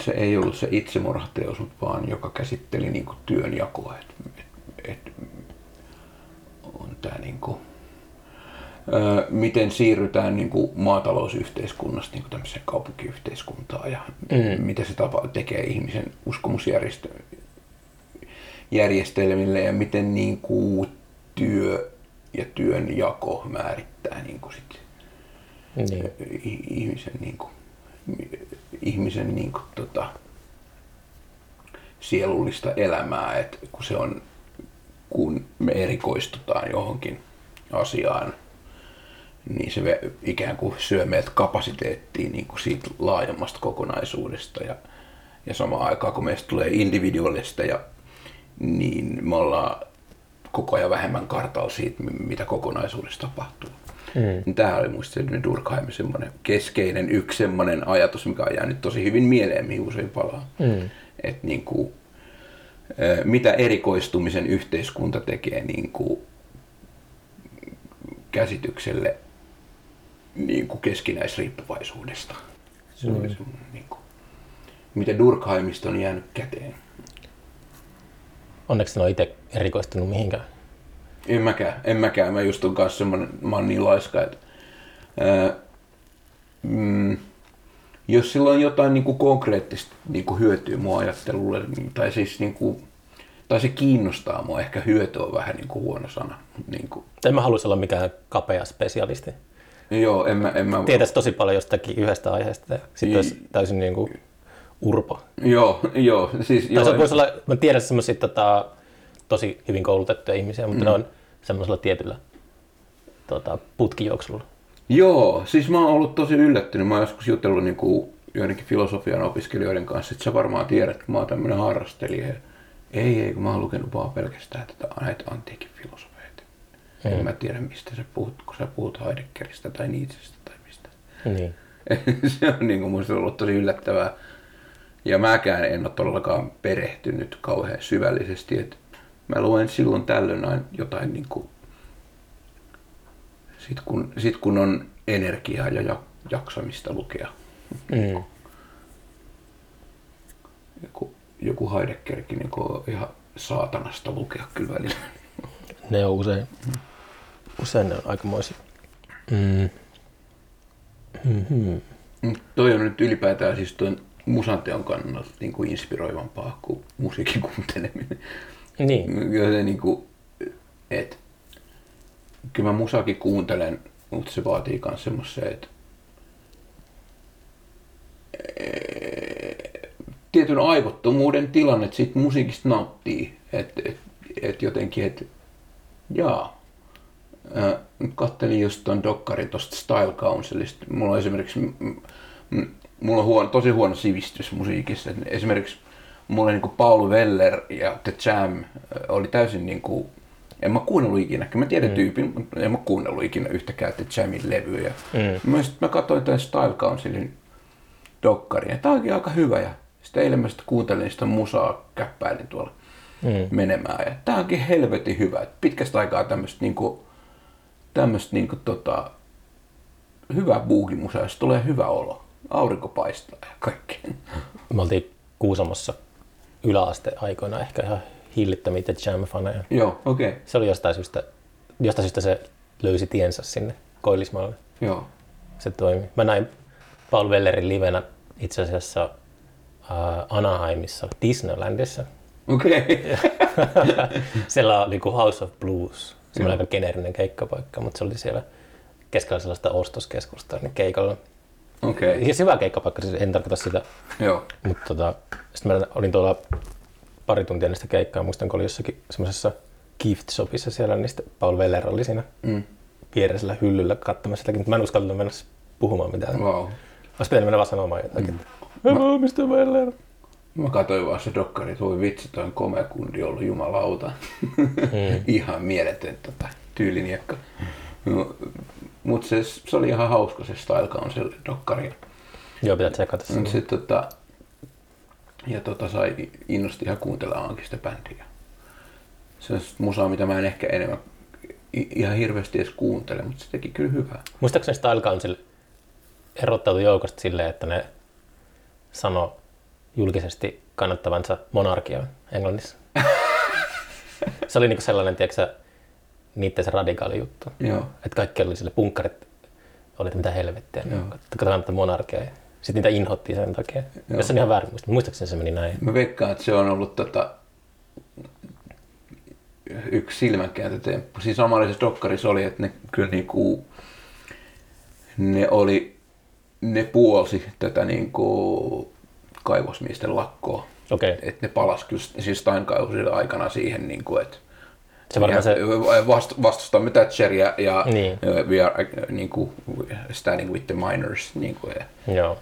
Se ei ollut se itsemurhateos, vaan joka käsitteli niin kuin työnjakoa. Et, et, on tää niinku, öö, miten siirrytään niinku maatalousyhteiskunnasta niinku tämmöiseen kaupunkiyhteiskuntaan ja mm. mitä se tapa tekee ihmisen uskomusjärjestelmille ja miten niinku työ ja työnjako määrittää niinku sit mm. ihmisen niinku ihmisen niinku tota sielullista elämää, et kun se on kun me erikoistutaan johonkin asiaan, niin se ikään kuin syö meiltä kapasiteettia niin kuin siitä laajemmasta kokonaisuudesta. Ja, ja samaan aikaan, kun meistä tulee individualisteja, niin me ollaan koko ajan vähemmän kartalla siitä, mitä kokonaisuudessa tapahtuu. Mm. Tämä oli muista Durkheimin semmoinen keskeinen yksi semmoinen ajatus, mikä on jäänyt tosi hyvin mieleen, mihin usein palaa. Mm. Et niin kuin, mitä erikoistumisen yhteiskunta tekee niin kuin käsitykselle niin kuin keskinäisriippuvaisuudesta. Se mm. oli niin kuin, mitä Durkheimista on jäänyt käteen. Onneksi en ole itse erikoistunut mihinkään. En mäkään, en mäkään. Mä just on kanssa semmonen, mä oon niin laiska, että ää, mm, jos sillä on jotain niinku konkreettista niinku hyötyä mun ajattelulle, niin, tai, siis, niinku, tai se kiinnostaa mua, ehkä hyöty on vähän niinku huono sana. Niinku. En mä haluaisi olla mikään kapea spesialisti. Joo, en mä... En mä... Tietäisi tosi paljon jostakin yhdestä aiheesta ja sitten I... olisi täysin niinku urpo. Joo, joo. Siis, tai se voisi olla, mä tiedän semmosia tota, tosi hyvin koulutettuja ihmisiä, mutta mm. ne on semmoisella tietyllä tota, putkijuoksulla. Joo, siis mä oon ollut tosi yllättynyt. Mä oon joskus jutellut niin kuin joidenkin filosofian opiskelijoiden kanssa, että sä varmaan tiedät, että mä oon tämmönen harrastelija. Ei, ei, kun mä oon lukenut vaan pelkästään tätä, näitä antiikin filosofeita. Mm. En mä tiedä, mistä sä puhut, kun sä puhut Heideggeristä tai Nietzschestä tai mistä. Niin. Se on niin kuin musta ollut tosi yllättävää. Ja mäkään en ole todellakaan perehtynyt kauhean syvällisesti. Että mä luen silloin tällöin aina jotain niin kuin, sit kun, sit kun on energiaa ja jaksamista lukea. Mm. Joku, joku Heideggerkin niin on ihan saatanasta lukea kyllä välillä. Ne on usein, usein ne on aikamoisia. Mm. Mm-hmm. Toi on nyt ylipäätään siis tuon musanteon kannalta niin kuin inspiroivampaa kuin musiikin kuunteleminen. Niin. Kyllä, niin kuin, et, kyllä mä musaakin kuuntelen, mutta se vaatii myös semmoisen, että tietyn aivottomuuden tilanne siitä musiikista nauttii. Että et, et jotenkin, että jaa, äh, kattelin just ton dokkarin tosta Style Councilista. Mulla on esimerkiksi, m- m- mulla on huono, tosi huono sivistys musiikissa. Esimerkiksi mulle niinku Paul Weller ja The Jam oli täysin niinku, en mä kuunnellut ikinä, mä tiedän mm. tyypin, mutta en mä kuunnellut ikinä yhtäkään The Jamin levyä. Mm. Mä, mä katsoin tämän Style Councilin dokkarin ja tää onkin aika hyvä ja sitten eilen mä sit kuuntelin sitä musaa, käppäilin tuolla mm. menemään ja tää onkin helvetin hyvä. Et pitkästä aikaa tämmöstä niinku, tämmöstä niinku tota, hyvää boogimusaa, jos tulee hyvä olo. Aurinko paistaa ja kaikkeen. Me oltiin Kuusamossa yläasteaikoina ehkä ihan hillittömiä The Jam-faneja. Joo, okei. Okay. Se oli jostain syystä, jostain syystä se löysi tiensä sinne Koillismaalle. Joo. Se toimi. Mä näin Paul Wellerin livenä itse asiassa äh, Anaheimissa, Disneylandissa. Okei. Okay. Siellä oli kuin House of Blues, semmoinen aika geneerinen keikkapaikka, mutta se oli siellä keskellä sellaista ostoskeskusta niin keikalla. Okei. Okay. Hyvä keikkapaikka, siis en tarkoita sitä. Joo. Mut tota, sitten mä olin tuolla pari tuntia niistä keikkaa, muistan kun oli jossakin semmoisessa gift shopissa siellä, niin sitten Paul Weller oli siinä mm. viereisellä hyllyllä katsomassa sitäkin, mutta mä en uskaltanut mennä puhumaan mitään. Vau. Wow. Ois pitänyt mennä vaan sanomaan jotakin, mm. hello mä, mister Weller. Mä katsoin vaan se dokkari, että voi vitsi, toi on komea kundi ollut, jumalauta. Mm. Ihan mieletön tota, tyyliniekka. No, mutta se, se oli ihan hauska se Style Council -dokkari. Joo, pitää tsekata sen. Se, tota, ja tota, sai innosti ihan kuuntelemaan sitä bändiä. Se on musaa, mitä mä en ehkä enemmän ihan hirveästi edes kuuntele, mutta se teki kyllä hyvää. Muistaakseni Style Council erottautui joukosta silleen, että ne sano julkisesti kannattavansa monarkiaa Englannissa. Se oli niinku sellainen, tiedätkö, niitten se radikaali juttu. Että kaikki oli sille, punkkarit oli, mitä helvettiä, katsotaan tätä monarkiaa. Sitten niitä inhottiin sen takia. Joo. Jos on ihan väärin muista. Muistaakseni se meni näin. Mä veikkaan, että se on ollut tota, yksi silmänkääntötemppu. Siis samanlaisessa dokkarissa oli, että ne kyllä niinku, ne oli, ne puolsi tätä niinku kaivosmiesten lakkoa. Okay. Että ne palasi kyllä siis Steinkausilla aikana siihen, niinku, että Se varmaan se vastustamme Thatcheria ja niin. We are niin kuin, standing with the miners niin kuin. Joo.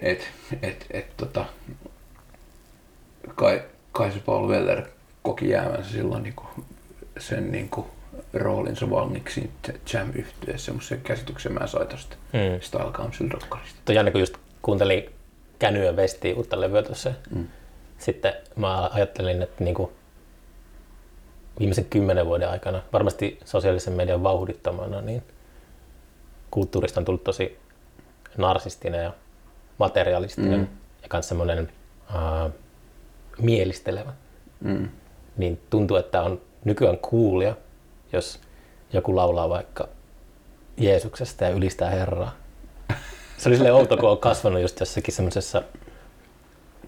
Et et et tota kai kai se Paul Weller koki jäävänsä silloin niin kuin, sen niin kuin, roolinsa vangiksi Jam-yhtyeessä semmoisen käsityksen mä sain tosta mm. Style Council -dokkarista. Tuo Janne kun just kuuntelin Känyä Vestiin uutta levyä tuossa. Mm. Sitten mä ajattelin, että niin kuin viimeisen kymmenen vuoden aikana, varmasti sosiaalisen median vauhdittamana, niin kulttuurista on tullut tosi narsistinen ja materialistinen mm. ja myös semmoinen äh, mielistelevä. Mm. Niin tuntuu, että on nykyään coolia, jos joku laulaa vaikka Jeesuksesta ja ylistää Herraa. Se oli silleen outo, kun on kasvanut just jossakin semmoisessa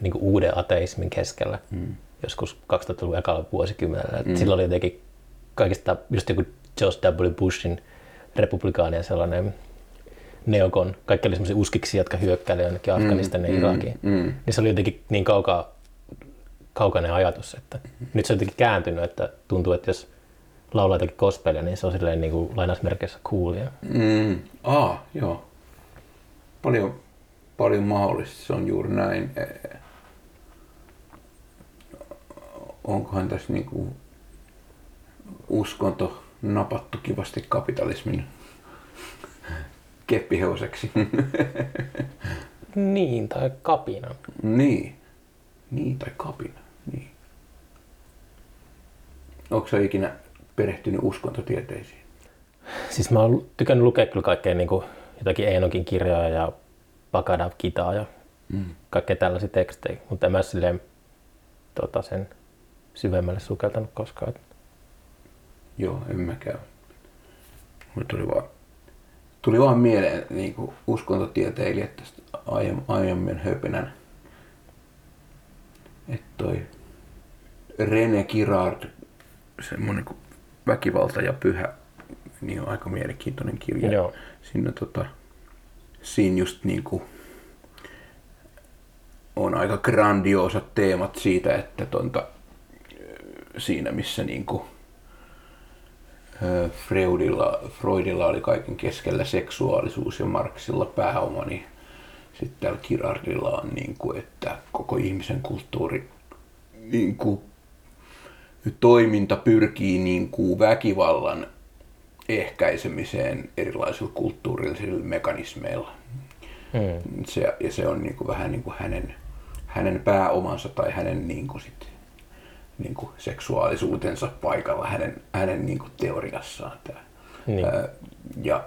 niin kuin uuden ateismin keskellä. Mm. Joskus kaksituhattaluvun ekalla vuosikymmenellä. Mm. Silloin oli jotenkin kaikista, just joku George W. Bushin republikaani ja sellainen neokon. Kaikki oli sellaisia uskiksi, jotka hyökkäilivät jonnekin Afganistaniin ja mm. Irakiin. Mm. Niin se oli jotenkin niin kaukaa, kaukainen ajatus, että nyt se on jotenkin kääntynyt, että tuntuu, että jos laulaa jotakin gospelia, niin se on silleen niin kuin lainausmerkeissä coolia. Mm. Ah, joo. Paljon, paljon mahdollista, se on juuri näin. Onkohan tässä niinku uskonto napattu kivasti kapitalismin keppihevoseksi? Niin, tai kapina. Niin. Niin, tai kapina. Niin. Onko sä ikinä perehtynyt uskontotieteisiin? Siis mä oon tykännyt lukea kyllä kaikkea niinku jotakin Eenokin kirjaa ja Pakadav-kitaa ja mm. kaikkea tällaisia tekstejä, mutta en mä silleen tota sen syvemmälle sukeltanut koskaan. Joo, en mäkään. Mulle tuli vaan, tuli vaan mieleen niin kuin uskontotieteilijät tästä aiemmin höpinän. Että toi René Girard, semmonen kuin Väkivalta ja pyhä, niin on aika mielenkiintoinen kirja. Joo. Siinä, tota, siinä just niin kuin on aika grandioosat teemat siitä, että tonta siinä missä niinku Freudilla, Freudilla oli kaiken keskellä seksuaalisuus ja Marxilla pääoma, niin sitten täällä Girardilla on niinku, että koko ihmisen kulttuuri niinku toiminta pyrkii niinku väkivallan ehkäisemiseen erilaisilla kulttuurillisilla mekanismeilla. Hmm. Se, ja se on niinku vähän niinku hänen hänen pääomansa tai hänen niinku sit niinku seksuaalisuutensa paikalla hänen hänen niinku teoriassaan tää. Niin. Ää, ja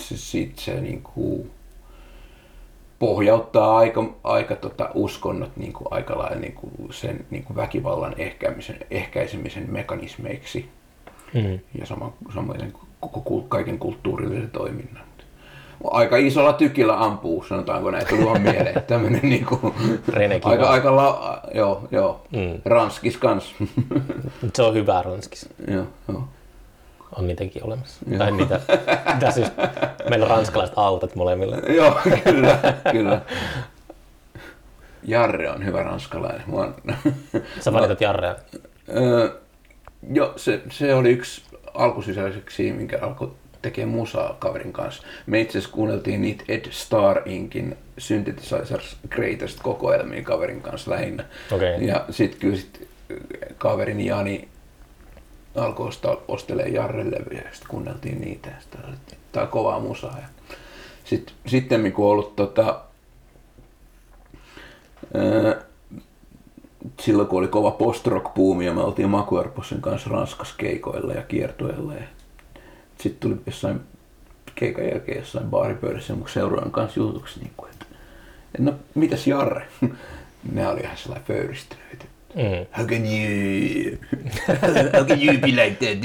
se sit se niinku pohjauttaa aika aika tota uskonnot niinku aika lailla niinku sen niinku väkivallan ehkäisemisen ehkäisemisen mekanismeiksi. Mm. Ja sama sama koko kaiken kulttuurillisen toiminnan. Aika isolla tykillä ampuu, sanotaanko näin, tuli vaan mieleen tämmönen niinku aika, aika la, joo, joo. Mm. Ranskis kans. Se on hyvä ranskis. Joo, joo. On niitäkin olemassa. Joo. Tai niitä, tässä just, meillä on ranskalaiset autot molemmilla. Joo, kyllä, kyllä. Jarre on hyvä ranskalainen. Mä on... Sä valitat Jarrea? Öö, joo, se, se oli yksi alkusisäiseksi, minkä alkoi tekee musaa kaverin kanssa. Me itse asiassa kuunneltiin niitä Ed Star Inkin Synthesizers Greatest -kokoelmia kaverin kanssa lähinnä. Okay. Ja sit kyllä sit kaverini Jani alkoi ostelemaan Jarre-levyjä ja sit kuunneltiin niitä ja sit tää on kovaa musaa. Ja sit, sitten kun on ollut tota, ää, silloin kun oli kova post-rock-buumi ja me oltiin Macuarposen kanssa Ranskassa keikoilla ja kiertueilla. Ja sitten tuli jossain keikan jälkeen jossain baaripöydässä mun seuraajan kanssa jutuksi, niin että no mitäs Jarre? Nämä oli ihan sellainen pöyristynyt. Mm. How can you, how can you be like that?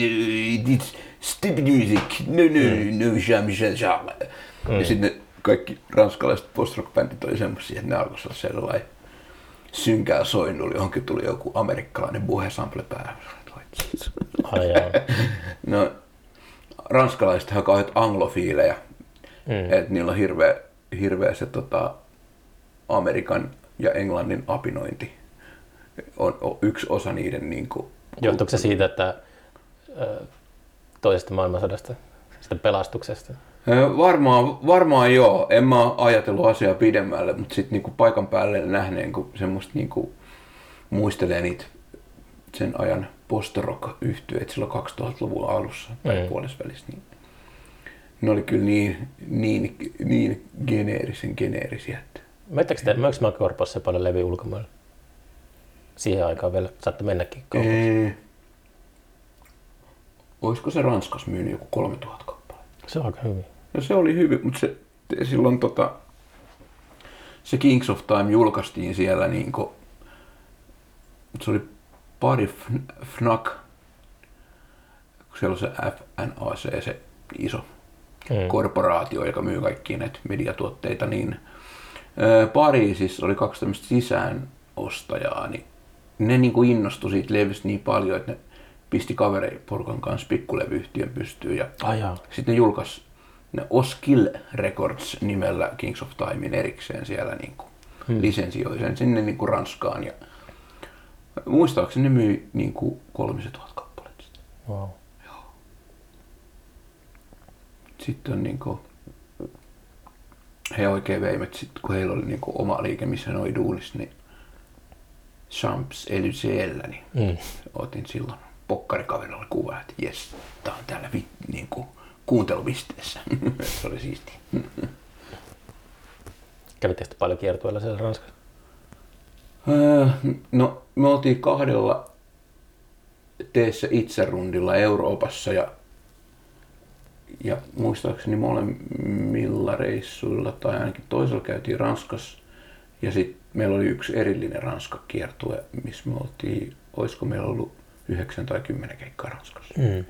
It's stupid music. No, no, mm. no, jamais, jamais. Mm. Ja sitten kaikki ranskalaiset post-rock-bändit oli semmosia, että ne alkoi olla sellainen synkää soinnuli, johonkin tuli joku amerikkalainen buhesample päähän. No, ranskalaiset on kauheat anglofiilejä, mm. että niillä on hirveä, hirveä se tota, Amerikan ja Englannin apinointi on, on yksi osa niiden niinku Johtuuko se siitä, että toisesta maailmansodasta, sitä pelastuksesta? Varmaan, varmaan joo. En mä ajatellut asiaa pidemmälle, mutta sitten niinku paikan päälle nähneen, kun semmoista niinku muistelee niitä sen ajan post-rock-yhtyeitä silloin kaksituhattaluvulla alussa tai mm. puolesvälissä. Niin ne oli kyllä niin, niin, niin geneerisen geneerisiä. Miettikö te, myöks Macuarpossa se paljon leviä ulkomailla? Siihen aikaan vielä saatte mennäkin kaupaksi. Olisiko se Ranskassa myynyt joku kolmetuhatta kappaletta? Se on aika hyvin. No se oli hyvin, mutta se, silloin tota, se Kings of Time julkaistiin siellä, niin kun, se oli pari F N A C, kun siellä on se F N A C, se iso mm. korporaatio, joka myy kaikkia näitä mediatuotteita, niin Pariisissa oli kaksi tämmöistä sisäänostajaa, niin ne niin kuin innostui siitä levystä niin paljon, että ne pisti kaveriporukan kanssa pikkulevyyhtiön pystyyn ja sitten ne julkaisi ne Oskil Records nimellä Kings of Timein erikseen siellä niin kuin hmm. lisenssioihin sen sinne niin kuin Ranskaan ja muistaakseni ne myi niin kuin kolmetuhatta kappaletta. Wow. Joo. Sitten on niin kuin he oikein veivät sitten, kun heillä oli niinku oma liike, missä ne oli duunissa, niin Champs-Élysées'llä, niin mm. otin silloin pokkarikaverilla kuvaa, että jes, tää on täällä vi- niinku kuuntelupisteessä. Se oli siistiä. Kävitte sitten paljon kiertueilla siellä Ranskassa? Öö, no, me oltiin kahdella teessä itse rundilla Euroopassa ja Ja muistaakseni molemmilla reissuilla tai ainakin toisella käytiin Ranskassa ja sitten meillä oli yksi erillinen Ranska-kiertue, missä me oltiin, olisiko meillä ollut yhdeksän tai kymmenen keikkaa Ranskassa. Mm.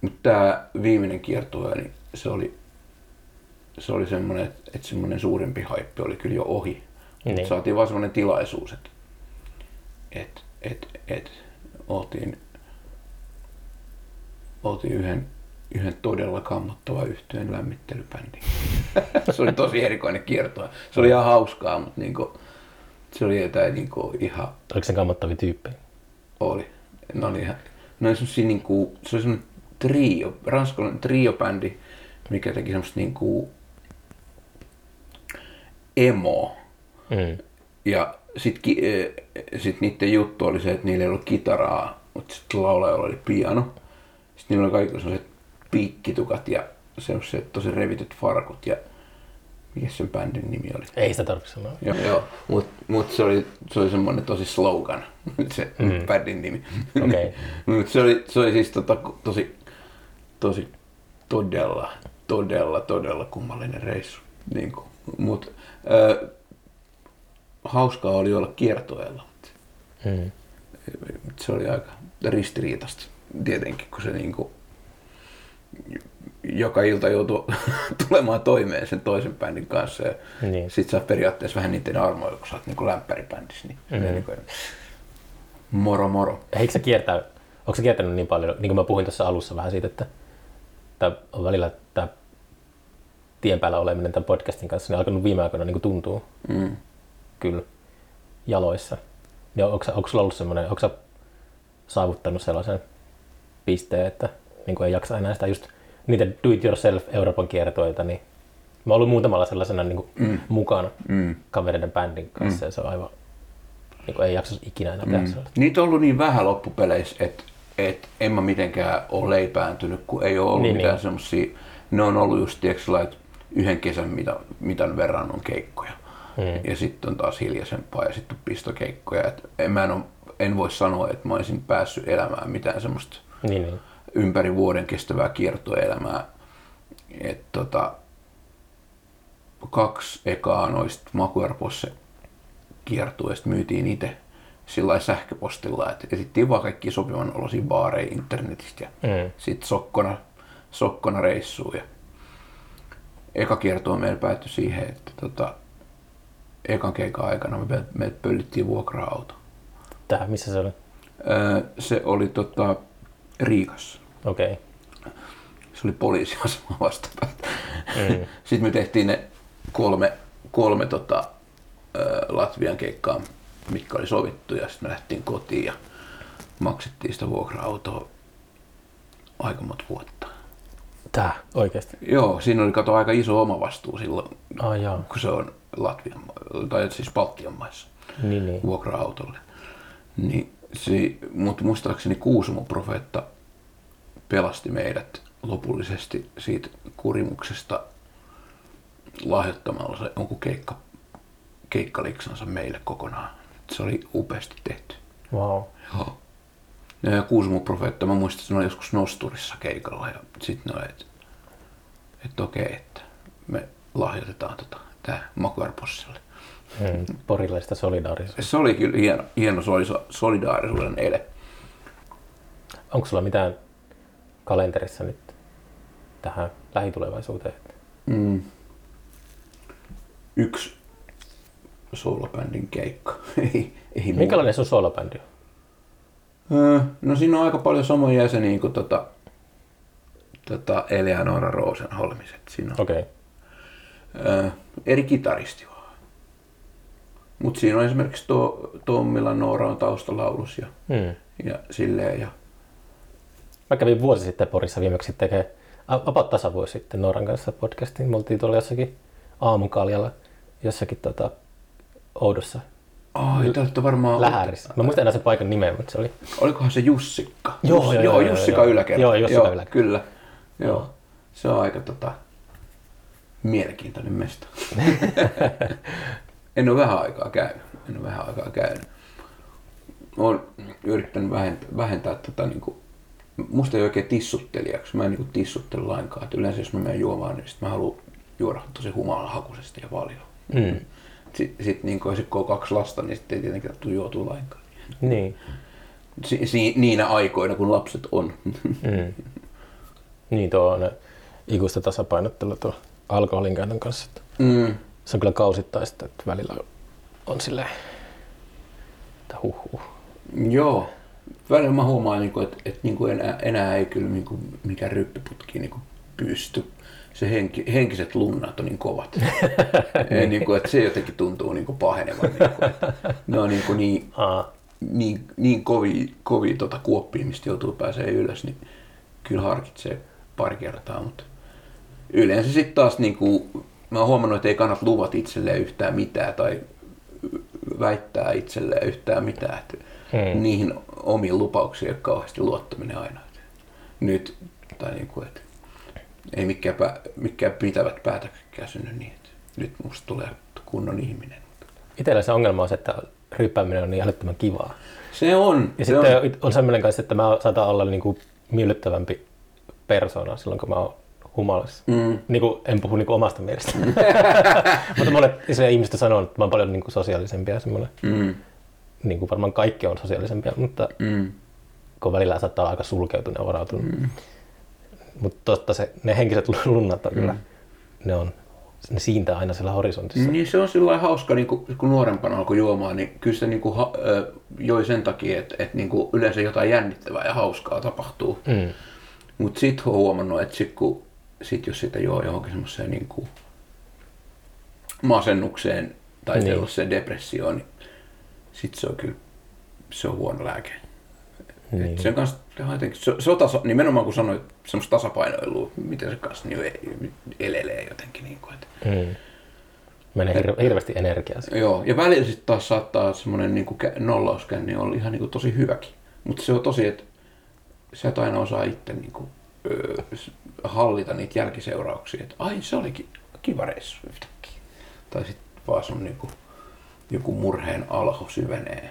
Mutta tämä viimeinen kiertue, niin se oli, se oli semmoinen, että et semmoinen suurempi haippi oli kyllä jo ohi. Niin. Mut saatiin vaan semmoinen tilaisuus, että et, et, et, oltiin, oltiin yhden yhden todella kammottava yhtyeen lämmittelybändi. Se oli tosi erikoinen kiertoa. Se oli ihan hauskaa, mutta niinku, se oli jotain niinku ihan... Oliko sen kammottavia tyyppejä? Oli. Ne oli ihan... Ne oli semmosia niinku... Se oli semmonen trio, ranskalainen triobändi, mikä teki semmoista niinku... emo. Mm. Ja sit, ki, sit niitten juttu oli se, että niillä ei ollut kitaraa, mutta sit laulajalla oli piano. Sit niillä oli kaikilla semmoset piikkitukat ja sellaiset tosi revityt farkut ja mikä sen bändin nimi oli? Ei sitä tarvitse sanoa. Joo, joo. Mut, mut se oli, se oli semmoinen tosi slogan, se mm. bändin nimi. Okay. Mut se oli, se oli siis tota, tosi, tosi todella, todella, todella kummallinen reissu. Niin kuin, mut, äh, hauskaa oli olla kiertueella, mutta mm. se oli aika ristiriitasta tietenkin, kun se niinku joka ilta joutuu tulemaan toimeen sen toisen bändin kanssa ja niin. Sit sä oot periaatteessa vähän niiden armoilla, kun sä oot niinku lämpäribändissä. Niin mm-hmm. niin kuin... Moro moro. Eikö sä kiertää, onko sä kiertänyt niin paljon, niin kuin mä puhuin tuossa alussa vähän siitä, että tää on välillä tää tien päällä oleminen tämän podcastin kanssa, niin alkanut viime aikoina niin tuntuu mm. kyllä jaloissa. Ja onko, onko sulla ollut semmoinen, onko sä saavuttanut sellaisen pisteen, että niin kuin ei jaksa enää sitä just niitä do-it-yourself Euroopan kiertoilta, niin mä oon ollut muutamalla sellaisena niin kuin mm. mukana mm. kavereiden bändin kanssa mm. ja se on aivan, niin kuin ei jaksa ikinä enää tehdä mm. sellaista. Niitä on ollut niin vähän loppupeleissä, että et en mä mitenkään ole leipääntynyt, kun ei ole ollut niin, mitään niin. semmosia, ne on ollut just tieksillä, että yhden kesän mitä, mitän verran on keikkoja mm. ja sitten on taas hiljaisempaa ja sitten on pistokeikkoja. Et en, mä en, ole, en voi sanoa, että mä olisin päässyt elämään mitään semmoista. Niin, niin. ympäri vuoden kestävää kiertoelämää. Et tota, kaksi ekaa noista Macuarpossa kiertueista myytiin itse sillä sähköpostilla, että etsittiin vaan kaikki sopivan olosia baareja internetistä ja mm. sitten sokkona, sokkona reissuun. Ja eka kiertue meillä päättyi siihen, että tota, ekan keikan aikana me, me pöllittiin vuokra-auto. Tää, missä se oli? Öö, se oli tota, Riikassa. Okei. Okay. Se oli poliisiasema vastapäätä. Mm. Sitten me tehtiin ne kolme, kolme tota, Latvian keikkaa, mitkä oli sovittu ja sitten me lähtiin kotiin ja maksettiin sitä vuokra-autoa aika monta vuotta. Tää? Oikeesti? Joo, siinä oli kato aika iso omavastuu silloin, ah, kun se on Latvian, tai siis Baltian maissa niin, niin. vuokra-autolle. Niin, si, mutta muistaakseni Kuusamon profeetta pelasti meidät lopullisesti siitä kurimuksesta lahjoittamalla se jonkun keikka, keikkaliksansa meille kokonaan. Se oli upeasti tehty. Wow. Joo. Ja Kuusamon profeetta, mä muistan, että ne oli joskus Nosturissa keikalla ja sitten no, että et okei, että me lahjoitetaan tota, tää Macuarposille. Hmm, porilaista solidaarisuutta. Se oli kyllä hieno, hieno solidaarisuuden ele. Onko sulla mitään kalenterissa nyt tähän lähitulevaisuuteen? Mm. Yksi soolobändin keikka. ei, ei Minkälainen sun soolobändi on? No siinä on aika paljon samoja jäseniä kuin tota, tota Eleanoora Rosenholmis. Siinä on okay. ö, eri kitaristi vaan. Mut siinä on esimerkiksi tuo Tommilla Noora on taustalaulus ja, hmm. ja silleen. Ja... Mä kävin vuosi sitten Porissa viimeksi tekee, about tasavuosi sitten Nooran kanssa podcastin. Me oltiin tuolla jossakin aamukaljalla, jossakin tota, oudossa. Ai, te olette varmaan... Lähärissä. Mä muistan enää sen paikan nimeä, mutta se oli... Olikohan se Jussikka? Joo, Jussi, joo, joo, joo, Jussika joo, yläkerta. Joo, Jussika yläkerta. Kyllä. Joo. Joo. Se on aika tota, mielenkiintoinen mesta. en ole vähän aikaa käynyt. En ole vähän aikaa käynyt. Olen yrittänyt vähentää... vähentää tota, niin kuin, musta ei oikein tissuttelijaksi. Mä en niin kuin tissuttele lainkaan. Et yleensä jos mä menen juomaan, niin sit mä haluan juoda tosi humalahakuisesti ja paljon. Mm. Sitten sit, niin kun on kaksi lasta, niin sitten ei tietenkään tule juotua lainkaan. Niin. Si, si, niinä aikoina, kun lapset on. Mm. Niin, tuo on ikuista tasapainottelua tuo alkoholin käytön kanssa. Mm. Se on kyllä kausittaista, että välillä on silleen, että huhhuh. Joo. Välillä mä huomaan, että, että enää, enää ei kyllä mikään ryppiputki pysty. Se henki, henkiset lunnat on niin kovat. Ei, niin kuin, että se jotenkin tuntuu niin kuin pahenevan. Niin kuin, ne on niin, kuin niin, niin, niin kovia, kovia tota kuoppia, mistä joutuu pääsee ylös, niin kyllä harkitsee pari kertaa. Mutta yleensä sitten taas, niin kuin, mä oon huomannut, että ei kannata luvata itselleen yhtään mitään tai väittää itselleen yhtään mitään. Hmm. Niihin omiin lupauksiin ei ole kauheasti luottaminen aina. Nyt, tai niin kuin, että ei mikään, pä, mikään pitävät päätäkään synny niin, että nyt musta tulee kunnon ihminen. Itsellä se ongelma on se, että ryppääminen on niin älyttömän kivaa. Se on. Ja se sitten on, on semmoinen kanssa, että mä saatan olla niinku miellyttävämpi persoona silloin, kun mä oon humalassa. Mm. Niinku, en puhu niinku omasta mielestä. Mm. Mutta monet ihmiset sanoo, että mä oon paljon niinku sosiaalisempi ja semmoinen. Mm. Niinku varmaan kaikki on sosiaalisempia, mutta mm. kun välillä saattaa olla aika sulkeutunut ja varautunut. Mm. Mutta totta se, ne henkiset lunnat on kyllä, mm. ne, on, ne siintää aina siellä horisontissa. Niin se on sillä hauska, niin kun, kun nuorempana alkoi juomaan, niin kyllä se niin kun, ha, ö, joi sen takia, että et, niin yleensä jotain jännittävää ja hauskaa tapahtuu. Mm. Mutta sitten olen huomannut, että sit, kun, sit, jos sitä juo johonkin semmoiseen niin masennukseen tai niin. sellaiseen depressioon, niin sitten se on kyllä se on huono lääke. Niin. Sen kanssa jotenkin, se, se on taso, nimenomaan kun sanoit semmoista tasapainoilua, miten se kanssa niin elelee jotenkin. Niin kuin, että, mm. menee hirve, hirveästi energiaa. Joo, ja välillä sitten taas saattaa semmoinen niin nollauskänni niin on ihan niin kuin, tosi hyväkin. Mutta se on tosi, että sä et aina osaa itse niin kuin, ö, hallita niitä jälkiseurauksia. Että ai se olikin kiva reissu yhtäkkiä. Tai sitten vaan sun niin kuin, joku murheen alho syvenee.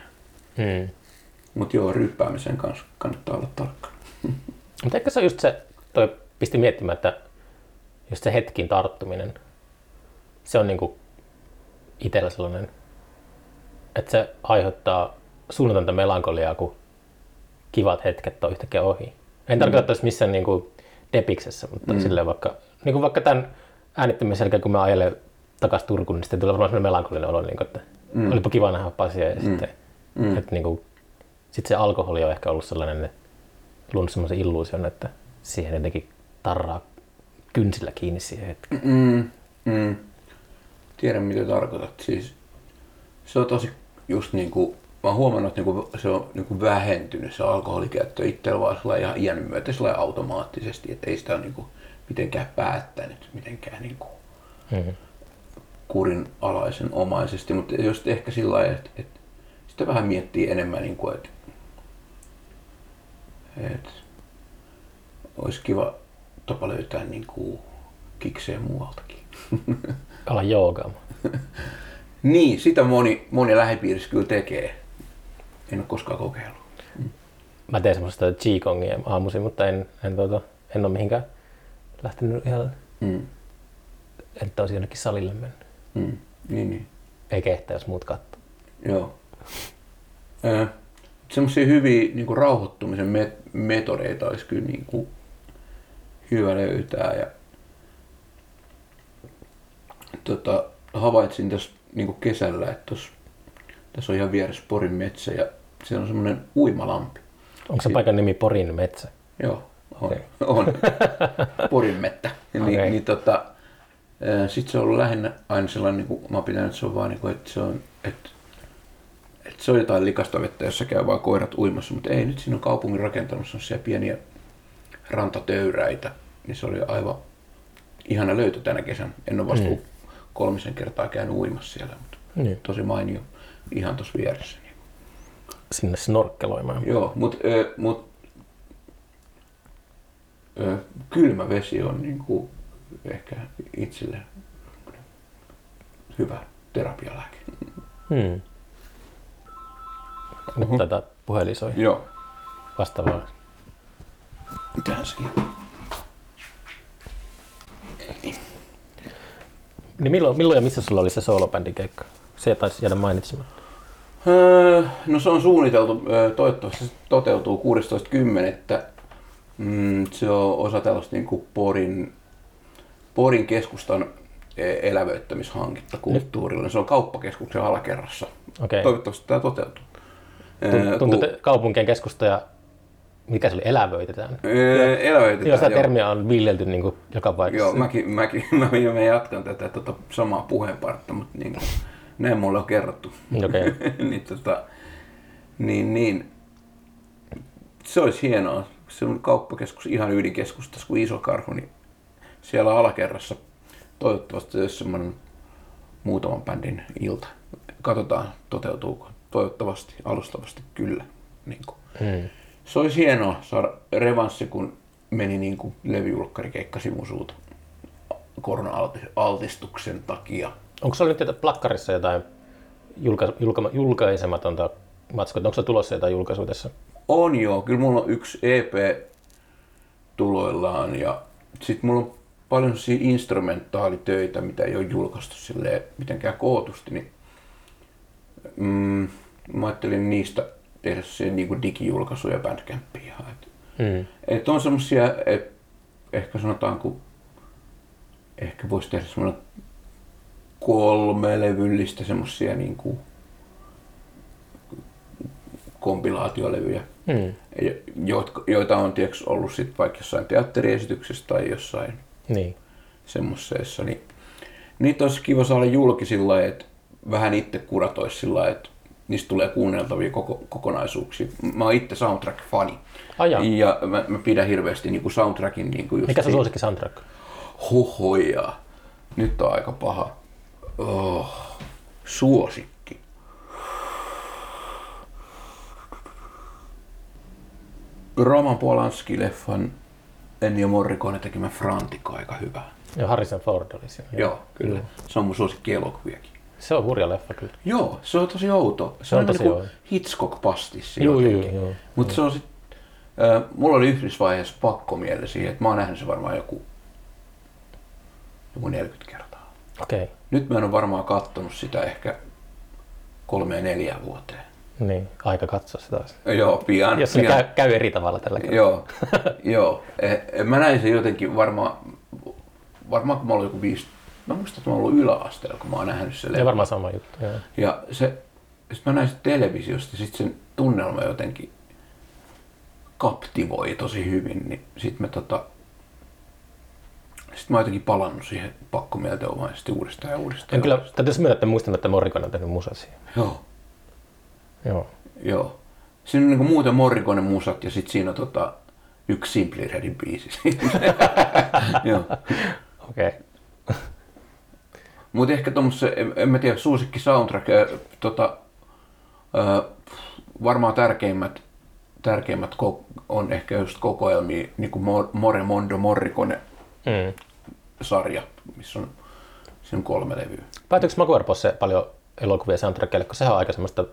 Mm. Mutta joo, ryppäämisen kanssa kannattaa olla tarkka. Mutta ehkä se on just se, toi pisti miettimään, että just se hetkin tarttuminen, se on niinku itsellä sellainen, että se aiheuttaa suunnatonta melankoliaa, kun kivat hetket on yhtäkkiä ohi. En tarkoita, että olisi missään niinku depiksessä, mutta mm. silleen vaikka, niinku vaikka tämän äänittämisen jälkeen, kun mä ajelen takaisin Turkuun, niin sitten tulee varmaan sellainen melankolinen olo, niinku, että mm. olipa kiva nähdä Pasia ja mm. sitten, mm. että niinku, sitten se alkoholi on ehkä ollut sellainen, että luonut semmoisen illuusion, että siihen jotenkin tarraa kynsillä kiinni siihen hetkeen. Mm, mm. Tiedän mitä tarkoitat. Siis, se on tosi just niin kuin mä oon huomannut, että se on vähentynyt se alkoholikäyttö itsellä vaan ihan iän myötä automaattisesti, että ei sitä ole mitenkään päättänyt, mitenkään niin kuin mm-hmm. kurinalaisen omaisesti, mutta jos ehkä sillä lailla, että, että sitä vähän miettii enemmän, niin kuin, että, että olisi kiva tapa löytää niin kuin kikseen muualtakin. Ala joogaamaan. Niin, sitä moni, moni lähipiirissä kyllä tekee. En ole koskaan kokeillut. Mä teen semmoista qigongia aamuisin, mutta en, en, tuota, en ole mihinkään lähtenyt ihan, mm. että olisi jonnekin salille mennyt. Mm. Niin, niin. Ei kehtä, jos muut katsoo. Joo. Äh, semmoisia hyviä niin kuin rauhoittumisen met- metodeita olisi kyllä niin kuin hyvä löytää. Ja, tota, havaitsin tässä niin kuin kesällä, että tos, tässä on ihan vieressä Porin metsä ja siellä on semmoinen uimalampi. Onko se paikan nimi Porin metsä? Joo, on. Okay. on. Porin mettä. Okay. Niin, niin tota, sitten se on ollut lähinnä aina sellainen, niin kuin, mä pidän, että se on vaan, niin kuin, että, se on, että, että se on jotain likasta vettä, jossa käy vaan koirat uimassa, mutta ei, nyt siinä on kaupungin rakentanut semmoisia pieniä rantatöyräitä, niin se oli aivan ihana löytö tänä kesänä. En ole vasta mm. kolmisen kertaa käynyt uimassa siellä, mutta niin. Tosi mainio, ihan tuossa vieressä. Sinne snorkkeloimaan. Joo, mutta mut, kylmä vesi on niinku ehkä itselle hyvä terapialääke. Hmm. Nyt uh-huh. tätä puhelin soi. Joo. Vastaavaa. Mitäänsäkin. Niin milloin, milloin ja missä sulla oli se soolobändikeikka? Se taisi jäädä mainitsemaan. Öö, no se on suunniteltu, toivottavasti se toteutuu kuudestoista kymmenettä. Mm, se on osa tällaista niin kuin Porin, Porin keskustan elävöittämishanketta kulttuurilla. Se on kauppakeskuksen alakerrassa. Okay. Toivottavasti tämä toteutuu. Tuntuu öö, kaupunkien keskusta ja mikä se oli? Elävöitetään? Öö, elävöitetään, joo. Sitä termiä on viljelty niin kuin joka paikassa. Joo, mäkin, mäkin mä, mä jatkan tätä tota, samaa puheenpartta, mutta niin, näin mulle on kerrottu. Okay. niin, tota, niin, niin, se olisi hienoa. Se on kauppakeskus, ihan ydinkeskustassa kuin Isokarhu, niin siellä alakerrassa toivottavasti olisi semmoinen muutaman bändin ilta. Katsotaan, toteutuuko. Toivottavasti, alustavasti kyllä. Niin kuin. Hmm. Se olisi hienoa saada revanssi, kun meni niin kuin levyjulkkarikeikka sivun suuta korona-altistuksen takia. Onko se nyt jotain plakkarissa jotain julka- julka- julkaisematonta matskoita? Onko se tulossa jotain julkaisua tässä? On joo. Kyllä mulla on yksi E P tuloillaan ja sitten mulla on paljon instrumentaalitöitä, mitä ei ole julkaistu silleen mitenkään kootusti. Niin, mm, mä ajattelin niistä tehdä siihen niin kuin digijulkaisuja Bandcampiin. Et, mm. et on semmosia, et, ehkä sanotaan, kun ehkä voisi tehdä semmoinen kolme levyllistä semmosia niin kuin kompilaatiolevyjä, mm. jotka, joita on tieks ollut sit vaikka jossain teatteriesityksessä tai jossain niin. semmoisessa. Niin, niitä olisi kiva saada julki sillä lailla, että vähän itse kuratoisi sillä lailla, että niistä tulee kuunneltavia koko, kokonaisuuksia. Mä oon itse soundtrack-fani. Ai ja mä, mä pidän hirveästi niinku soundtrackin. Niinku mikä se on suosikki soundtrack? Hohoja. Nyt on aika paha. Oh, suosikki. Roman Polanski-leffan Ennio Morricone tekemä Frantic on aika hyvä. Ja Harrison Ford oli siinä. Joo, kyllä. Se on mun suosikki elokuviakin. Se on hurja leffa kyllä. Joo, se on tosi outo. Se, se on niinku Hitchcock-pastissi jotenkin. Mutta se on sit, äh, mulla oli yhdessä vaiheessa pakkomielle siihen, että mä oon nähnyt se varmaan joku, joku neljäkymmentä kertaa. Okay. Nyt mä en ole varmaan kattonut sitä ehkä kolmeen neljään vuoteen. Niin, aika katsoa sitä taas. Joo, pian. Jos se pian. Käy, käy eri tavalla tällä kertaa. Joo, joo. E, mä näin sen jotenkin varmaan, varmaan kun mä olin joku viisi. Mä muistan, että mä oon ollut yläasteella, kun mä oon nähnyt se leffa. Ja varmaan sama juttu. Joo. Ja se, sit mä näin sen televisiosta ja sit sen tunnelma jotenkin kaptivoi tosi hyvin, niin sit mä tota... Sit mä oon jotenkin palannut siihen pakkomieltenomaisesti uudestaan ja uudestaan. En kyllä, täytyy myöntää, että muistan, että Morricone on tehnyt musaa siihen. Joo. Joo. Joo. Siinä on niinku muuten Morricone musat ja sitten siinä on tota, yksi Simply Redin biisi. Joo. Okei. Okay. Mutta ehkä tuommoisen, en, en mä tiedä, suosikki soundtrack, äh, tota, äh, varmaan tärkeimmät, tärkeimmät ko- on ehkä just kokoelmia, niin kuin More Mondo Morricone mm. sarja, missä on, on kolme levyä. Päätyykö Macuarpossa paljon elokuvia soundtrackille, kun sehän on aika semmoista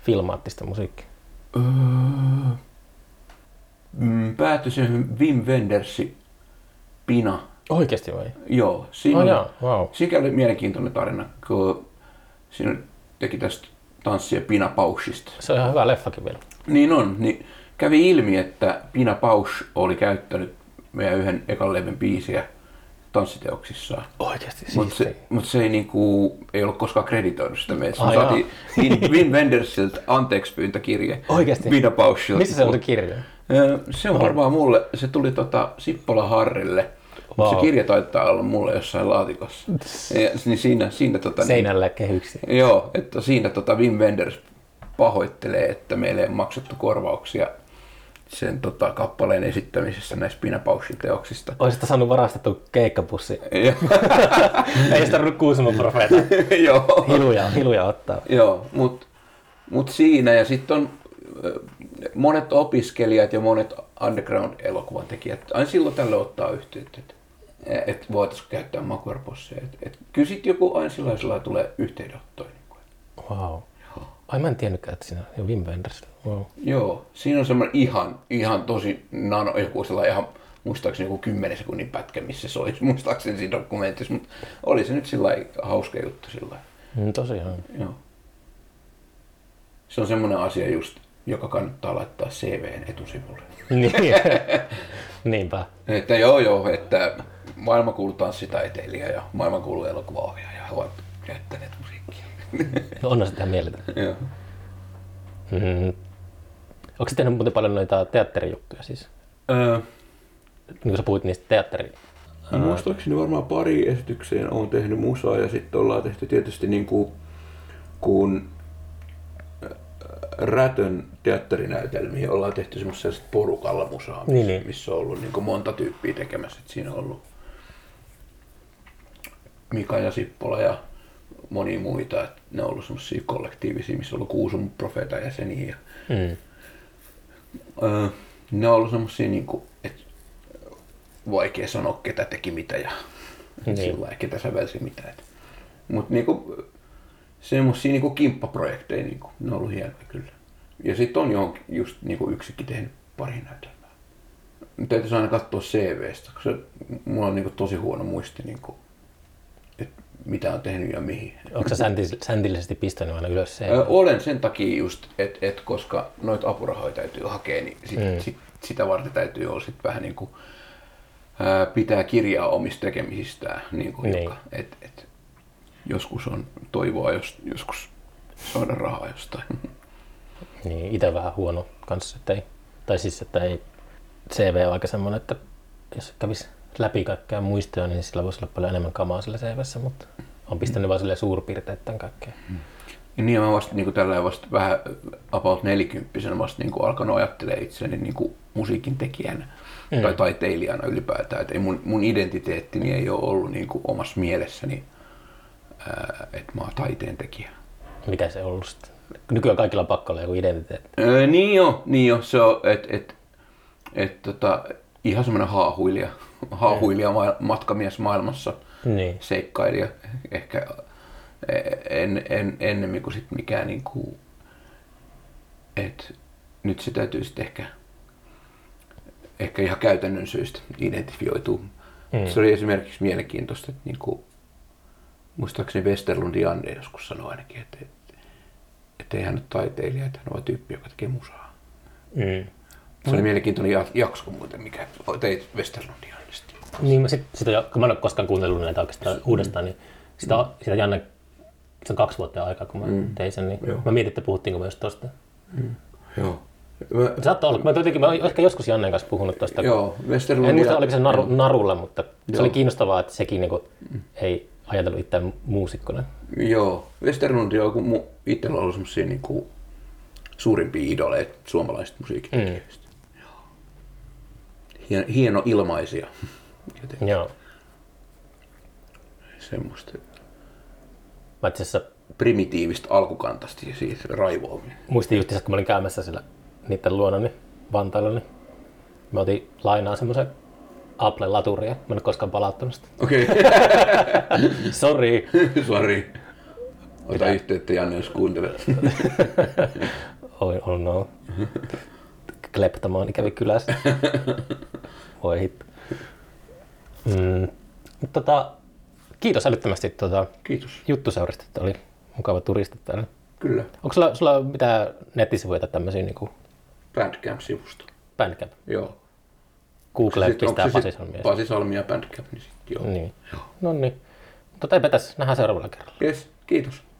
filmaattista musiikkia? Öö, päätyi sen Wim Wendersin Pina. Oikeesti vai? Joo. Siinä oh, jaa, wow. Sikäli mielenkiintoinen tarina, kun siinä teki tästä tanssia Pina Bauschista. Se on ihan hyvä leffakin vielä. Niin on. Niin kävi ilmi, että Pina Bausch oli käyttänyt meidän yhden ekan levyn biisiä tanssiteoksissaan. Oikeesti siis. Mutta se, mut se ei, niinku, ei ollut koskaan kreditoinut sitä meille. Ah, me saatiin Wim Wendersiltä anteeksi pyyntäkirje. Oikeesti? Pina Bauschilta. Missä se on kirja? Se on varmaan mulle. Se tuli tota Sippola Harrille. Wow. Se kirja taitaa olla mulle jossain laatikossa. Ja, niin siinä, siinä, tota, seinällä niin, kehyksiä. Joo, että siinä tota Wim Wenders pahoittelee, että meille ei maksettu korvauksia sen tota, kappaleen esittämisessä näistä Pina Bauschin teoksista. Olisitko saanut varastettu keikkapussi? Ei sitä ruvut Kuusamon profeetaa. hiluja, hiluja ottaa. Joo, mutta mut siinä ja sitten on monet opiskelijat ja monet underground-elokuvan tekijät aina silloin tällöin ottaa yhteyttä, että et voitaisiin käyttää Macuarpossia. Et, et, kyllä sitten joku aina sillä tulee yhteydenottoja. Wow. Ai mä en tiennytkään, että siinä on Wim Wenders. Wow. Joo, siinä on semmoinen ihan, ihan tosi nano, joku sellainen ihan muistaakseni joku kymmenen sekunnin pätkä, missä se olisi muistaakseni siinä dokumentissa, mutta oli se nyt sillain hauska juttu sillain. Mm, tosiaan. Joo. Se on semmoinen asia just, joka kannattaa laittaa C V:n etusivulle. Niinpä. Että joo joo, että maailmankuulu tanssitaiteilija ja maailmankuulu elokuvaohjaaja ovat käyttäneet musiikkia. Onhan se tähän mieletön. Joo. Mm. Onko sä tehnyt muuten paljon noita teatterijuttuja siis? Öö. Niin sä puhuit niistä teatteri... Muistaakseni varmaan pari esitykseen on tehnyt musaa ja sitten ollaan tehty tietysti niin kuin, kun Rätön teatterinäytelmiä ollaan tehty semmoisella porukalla musaa, missä, niin. missä on ollut niin kuin monta tyyppiä tekemässä. Et siinä on ollut Mika ja Sippola ja monia muita. Et ne on ollut semmoisia kollektiivisia, missä on ollut Kuusamon profeetan jäseniä. Mm. Öö, ne on ollut semmoisia, niin kuin, että vaikea sanoa ketä teki mitä ja niin. sillä ketä sävelsi mitä. Mutta niin kuin semmoisia niinku kimppaprojekteja, niinku, ne on ollut hienoja kyllä. Ja sitten on johonkin just niinku yksikin tehnyt pari näytelmää. Täytyisi aina katsoa C V:stä, koska se, mulla on niinku tosi huono muisti, niinku, että mitä on tehnyt ja mihin. Onko sä säntillisesti pistänyt aina ylös C V? Olen sen takia just, että et koska noita apurahoja täytyy hakea, niin sit, mm. sit, sitä varten täytyy olla sit vähän niinku, ää, pitää kirjaa omista tekemisistään. Niinku, niin. joka, et, et, Joskus on toivoa, jos, joskus saada rahaa jostain. Niin, ite vähän huono kanssa, että ei, tai siis, että ei C V on aika semmoinen, että jos kävisi läpi kaikkea muistoja, niin sillä voisi olla paljon enemmän kamaa sillä C V:ssä, mutta on pistänyt mm. vaan silleen suurpiirteittäin kaikkeen. Ja niin, mä vasta niin tällä vasta vähän about nelikymppisenä vasta niin alkanut ajattelemaan itseäni niin musiikin tekijänä mm. tai taiteilijana ylipäätään. Et ei mun, mun identiteettini ei ole ollut niin omassa mielessäni, että mä oon taiteen tekijä. Mitä se on ollut sitten? Nykyään kaikilla on pakko olla joku identiteetti. Öö, niin joo, niin jo, se on et, et, et, tota, ihan semmoinen haahuilija, haahuilija ma- matkamies maailmassa, niin. seikkailija ehkä en, en, ennemmin kuin sit mikään niinku, että nyt se täytyy sit ehkä, ehkä ihan käytännön syystä identifioitua. Mm. Se oli esimerkiksi mielenkiintoista, että niinku, muistaakseni Westerlund Janne joskus sanoi ainakin, että, että, että ei hän ole taiteilija, että hän on tyyppi, joka tekee musaa. Mm. Se oli mielenkiintoinen jakso muuten, mikä teit Westerlund Jannesta. Niin, sit, sit on, kun mä en ole koskaan kuunnellut näitä oikeastaan mm. uudestaan, niin sitä, mm. sitä Janne, se on kaksi vuotta aikaa, kun mä mm. tein sen, niin Joo. mä mietin, että puhuttiinko me just tosta. Mm. Joo. Mä... Saattaa olla. Mä, tietenkin, mä olen ehkä joskus Jannen kanssa puhunut tuosta. Joo, Westerlund. En muista, oliko se naru, narulla, mutta Joo. se oli kiinnostavaa, että sekin niin kuin, mm. ei ajatellut itseään muusikkona. Joo. Westerlund on, kun itsellä on ollut semmosia niinku suurimpia idoleita suomalaisista musiikkitekijästä. Mm. Hieno ilmaisia. Joo. Semmoista. Mä itse asiassa primitiivistä alkukantasta ja siis raivoaminen. Muistin just, kun mä olin käymässä sillä niiden luona, niin Vantailla, niin mä otin lainaa semmoisen Apple-laturia. Mä en ole koskaan palauttanut sitä. Okei. Okay. Sori. Sori. Ota Pitää. yhteyttä, Janne, jos kuuntelet. Oh no. Kleptomaani kävi kylässä. Voi hitto. Mm, tota, kiitos älyttömästi tota, juttuseurista, että oli mukava turisti täällä. Kyllä. Onko sulla, sulla mitään nettisivuja tai tämmöisiä? Niin kuin... Bandcamp-sivusto. Bandcamp? Joo. Google pistää Pasi Salmia. Pasi Salmia Bandcamp, niin sitten joo. Niin. Joo. No niin. Mutta eipä tässä, nähdään seuraavalla kerralla. Yes, kiitos.